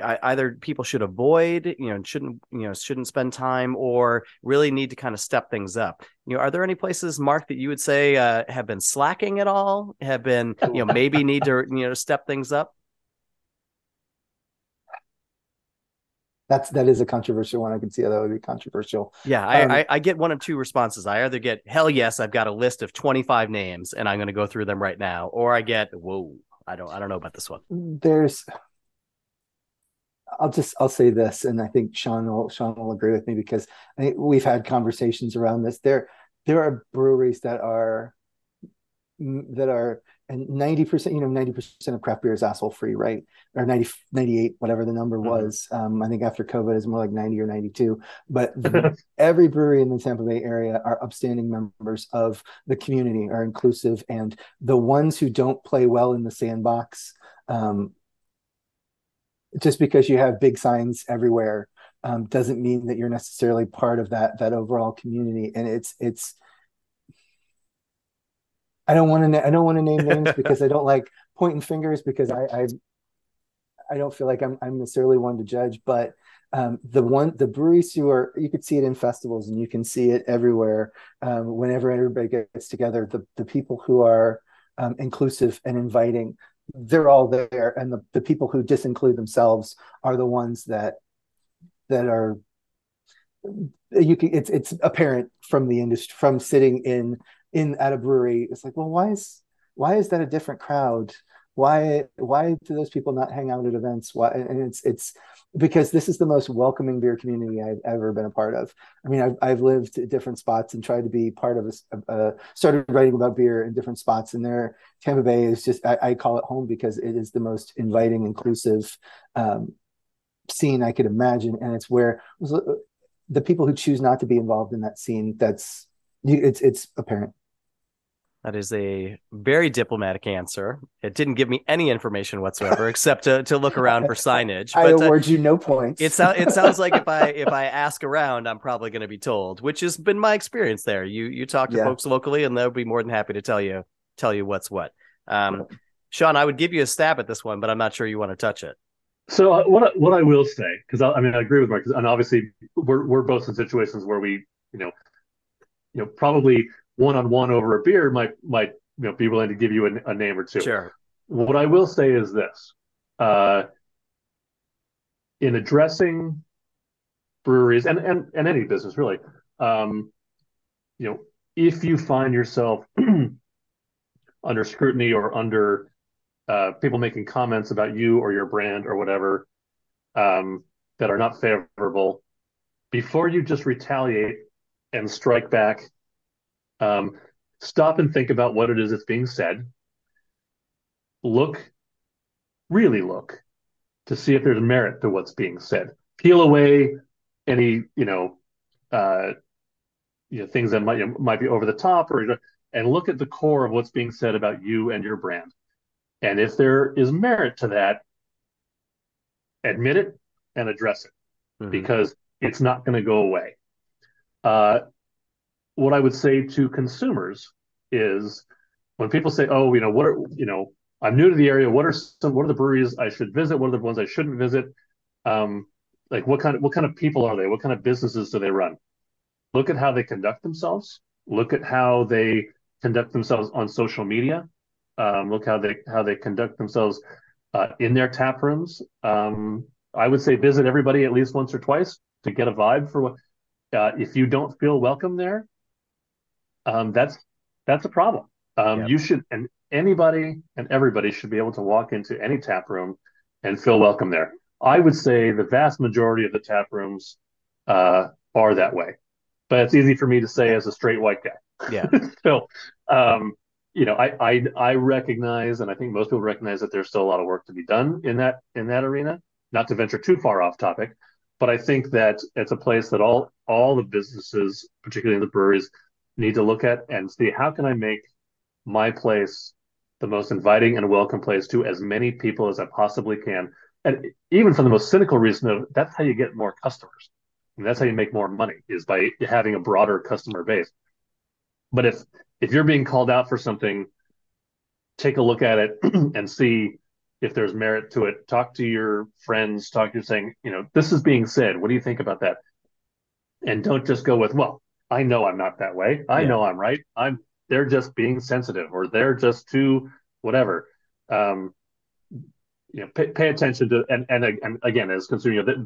either people should avoid, shouldn't spend time, or really need to kind of step things up. Are there any places, Mark, that you would say have been slacking at all? Have been, maybe need to, step things up? That is a controversial one. I can see how that would be controversial. Yeah, I get one of two responses. I either get, hell yes, I've got a list of 25 names and I'm going to go through them right now, or I get, whoa, I don't know about this one. I'll say this, and I think Sean will agree with me, because I think we've had conversations around this. There are breweries that are and 90%, 90% of craft beer is asshole free, right? Or 90, 98, whatever the number was. I think after COVID is more like 90 or 92, but every brewery in the Tampa Bay area are upstanding members of the community, are inclusive. And the ones who don't play well in the sandbox, just because you have big signs everywhere doesn't mean that you're necessarily part of that overall community. And it's I don't want to name names because I don't like pointing fingers, because I don't feel like I'm necessarily one to judge, but the breweries you could see it in festivals and you can see it everywhere. Whenever everybody gets together, the people who are inclusive and inviting, they're all there, and the people who disinclude themselves are the ones that are. It's apparent from the industry, from sitting in at a brewery. It's like, well, why is that a different crowd? Why do those people not hang out at events? Why? And it's because this is the most welcoming beer community I've ever been a part of. I mean, I've lived at different spots and tried to be part of started writing about beer in different spots. And there, Tampa Bay is just, I call it home, because it is the most inviting, inclusive scene I could imagine. And it's where the people who choose not to be involved in that scene, it's apparent. That is a very diplomatic answer. It didn't give me any information whatsoever, except to look around for signage. But I award you no points. It sounds like if I ask around, I'm probably going to be told, which has been my experience there. You talk to folks locally, and they'll be more than happy to tell you what's what. Sean, I would give you a stab at this one, but I'm not sure you want to touch it. So what I will say, because I agree with Mark, and obviously we're both in situations where we probably. One-on-one over a beer might be willing to give you a name or two. Sure. What I will say is this: in addressing breweries and any business really, if you find yourself under scrutiny or under people making comments about you or your brand or whatever that are not favorable, before you just retaliate and strike back. Stop and think about what it is that's being said. Really look to see if there's merit to what's being said. Peel away any, things that might be over the top, and look at the core of what's being said about you and your brand. And if there is merit to that, admit it and address it, because it's not going to go away. What I would say to consumers is, when people say, "Oh, I'm new to the area. What are the breweries I should visit? What are the ones I shouldn't visit? Like what kind of people are they? What kind of businesses do they run?" Look at how they conduct themselves. Look at how they conduct themselves on social media. Look how they conduct themselves in their tap rooms. I would say visit everybody at least once or twice to get a vibe for what. If you don't feel welcome there. That's a problem. You should, and anybody and everybody should be able to walk into any tap room and feel welcome there. I would say the vast majority of the tap rooms are that way, but it's easy for me to say as a straight white guy. Yeah. So, you know, I recognize, and I think most people recognize, that there's still a lot of work to be done in that arena. Not to venture too far off topic, but I think that it's a place that all the businesses, particularly the breweries, need to look at and see how can I make my place the most inviting and welcome place to as many people as I possibly can. And even for the most cynical reason, of that's how you get more customers. And that's how you make more money, is by having a broader customer base. But if you're being called out for something, take a look at it and see if there's merit to it. Talk to your friends, talk to your saying, you know, this is being said. What do you think about that? And don't just go with, well, I know I'm not that way. I know I'm right. They're just being sensitive, or they're just too whatever. You know, pay attention to, and again, as consumers, you know,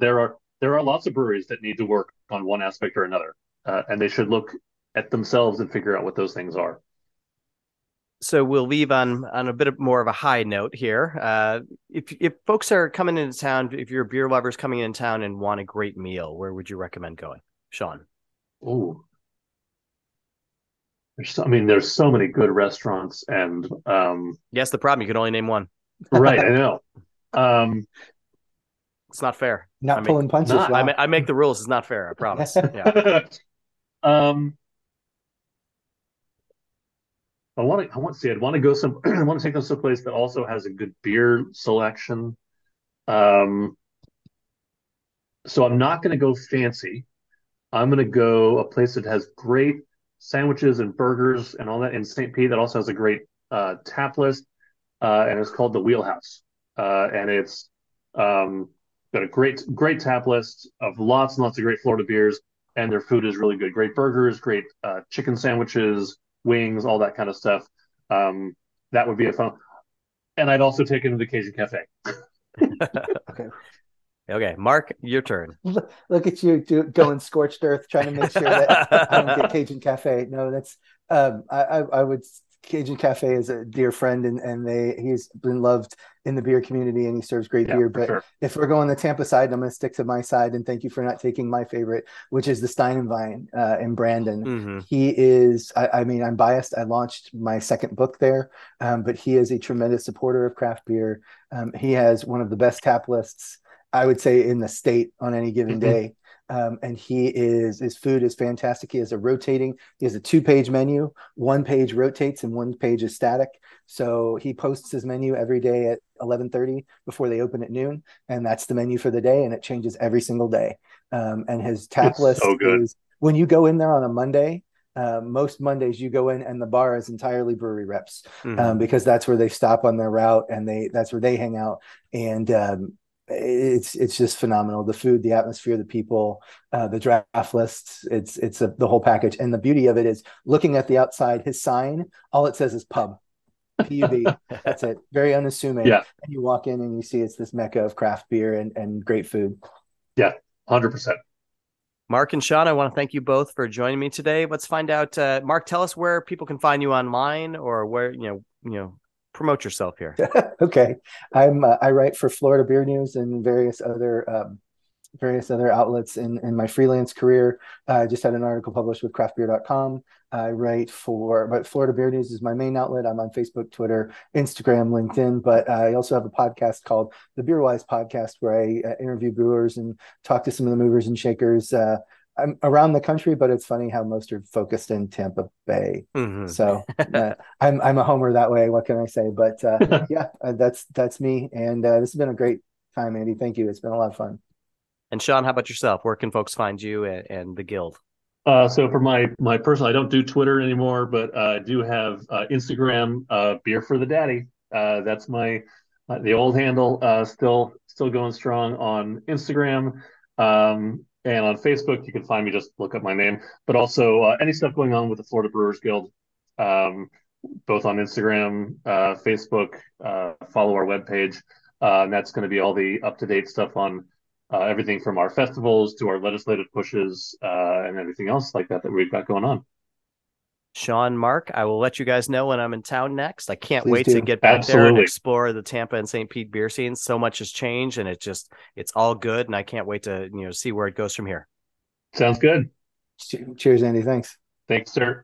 there are lots of breweries that need to work on one aspect or another, and they should look at themselves and figure out what those things are. So we'll leave on a bit more of a high note here. If folks are coming into town, if you're beer lovers coming in town and want a great meal, where would you recommend going, Sean? Ooh. There's so many good restaurants, and yes, the problem, you can only name one. Right, I know. It's not fair. Not pulling punches. Wow. I make the rules. It's not fair. I promise. Yeah. I want to take them to a place that also has a good beer selection. So I'm not going to go fancy. I'm going to go a place that has great sandwiches and burgers and all that in St. Pete, that also has a great tap list, and it's called The Wheelhouse, and it's got a great tap list of lots and lots of great Florida beers, and their food is really good. Great burgers, great chicken sandwiches, wings, all that kind of stuff. That would be a fun. And I'd also take into the Cajun Cafe. Okay, Mark, your turn. Look at you going scorched earth, trying to make sure that I don't get Cajun Cafe. No, that's I would. Cajun Cafe is a dear friend, and he's been loved in the beer community, and he serves great beer. But sure, if we're going the Tampa side, I'm going to stick to my side, and thank you for not taking my favorite, which is the Steinwein in Brandon. Mm-hmm. He is, I'm biased. I launched my second book there, but he is a tremendous supporter of craft beer. He has one of the best tap lists, I would say, in the state on any given day. And his food is fantastic. He has a 2-page menu. One page rotates and one page is static. So he posts his menu every day at 11:30 before they open at noon. And that's the menu for the day. And it changes every single day. And his tap list is, when you go in there on a Monday, most Mondays you go in and the bar is entirely brewery reps, because that's where they stop on their route, and that's where they hang out. And, it's just phenomenal. The food, the atmosphere, the people, the draft lists, the whole package. And the beauty of it is, looking at the outside, his sign, all it says is pub, P-U-B. That's it. Very unassuming. Yeah. And you walk in and you see it's this mecca of craft beer and great food. Yeah, 100%. Mark and Sean, I want to thank you both for joining me today. Let's find out, Mark, tell us where people can find you online, or where, promote yourself here. Okay. I write for Florida Beer News and various other outlets in my freelance career. I just had an article published with craftbeer.com. I write but Florida Beer News is my main outlet. I'm on Facebook, Twitter, Instagram, LinkedIn, but I also have a podcast called the Beerwise Podcast, where I interview brewers and talk to some of the movers and shakers, I'm around the country, but it's funny how most are focused in Tampa Bay. Mm-hmm. So I'm a homer that way. What can I say? But that's me. And this has been a great time, Andy. Thank you. It's been a lot of fun. And Sean, how about yourself? Where can folks find you and the guild? So for my personal, I don't do Twitter anymore, but I do have Instagram, Beer for the Daddy. That's the old handle, still going strong on Instagram. And on Facebook, you can find me, just look up my name. But also any stuff going on with the Florida Brewers Guild, both on Instagram, Facebook, follow our webpage. And that's going to be all the up-to-date stuff on everything from our festivals to our legislative pushes and everything else like that we've got going on. Sean, Mark, I will let you guys know when I'm in town next. I can't wait to get back there and explore the Tampa and St. Pete beer scene. So much has changed, and it's all good, and I can't wait to see where it goes from here. Sounds good. Cheers, Andy. Thanks. Thanks, sir.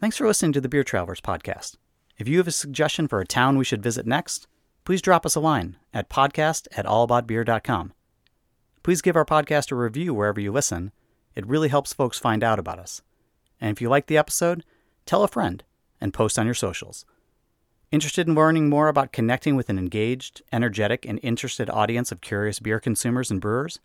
Thanks for listening to the Beer Travelers podcast. If you have a suggestion for a town we should visit next, please drop us a line at podcast@allaboutbeer.com. Please give our podcast a review wherever you listen. It really helps folks find out about us. And if you like the episode, tell a friend and post on your socials. Interested in learning more about connecting with an engaged, energetic, and interested audience of curious beer consumers and brewers?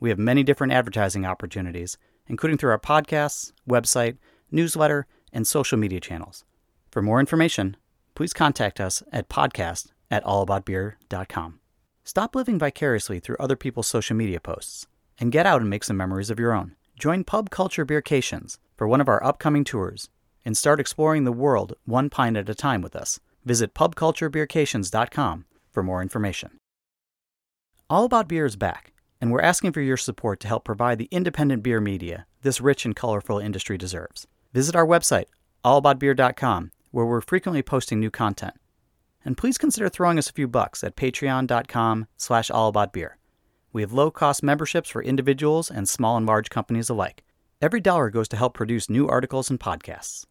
We have many different advertising opportunities, including through our podcasts, website, newsletter, and social media channels. For more information, please contact us at podcast@allaboutbeer.com. Stop living vicariously through other people's social media posts and get out and make some memories of your own. Join Pub Culture Beercations for one of our upcoming tours and start exploring the world one pint at a time with us. Visit pubculturebeercations.com for more information. All About Beer is back, and we're asking for your support to help provide the independent beer media this rich and colorful industry deserves. Visit our website, allaboutbeer.com, where we're frequently posting new content. And please consider throwing us a few bucks at patreon.com/allaboutbeer. We have low-cost memberships for individuals and small and large companies alike. Every dollar goes to help produce new articles and podcasts.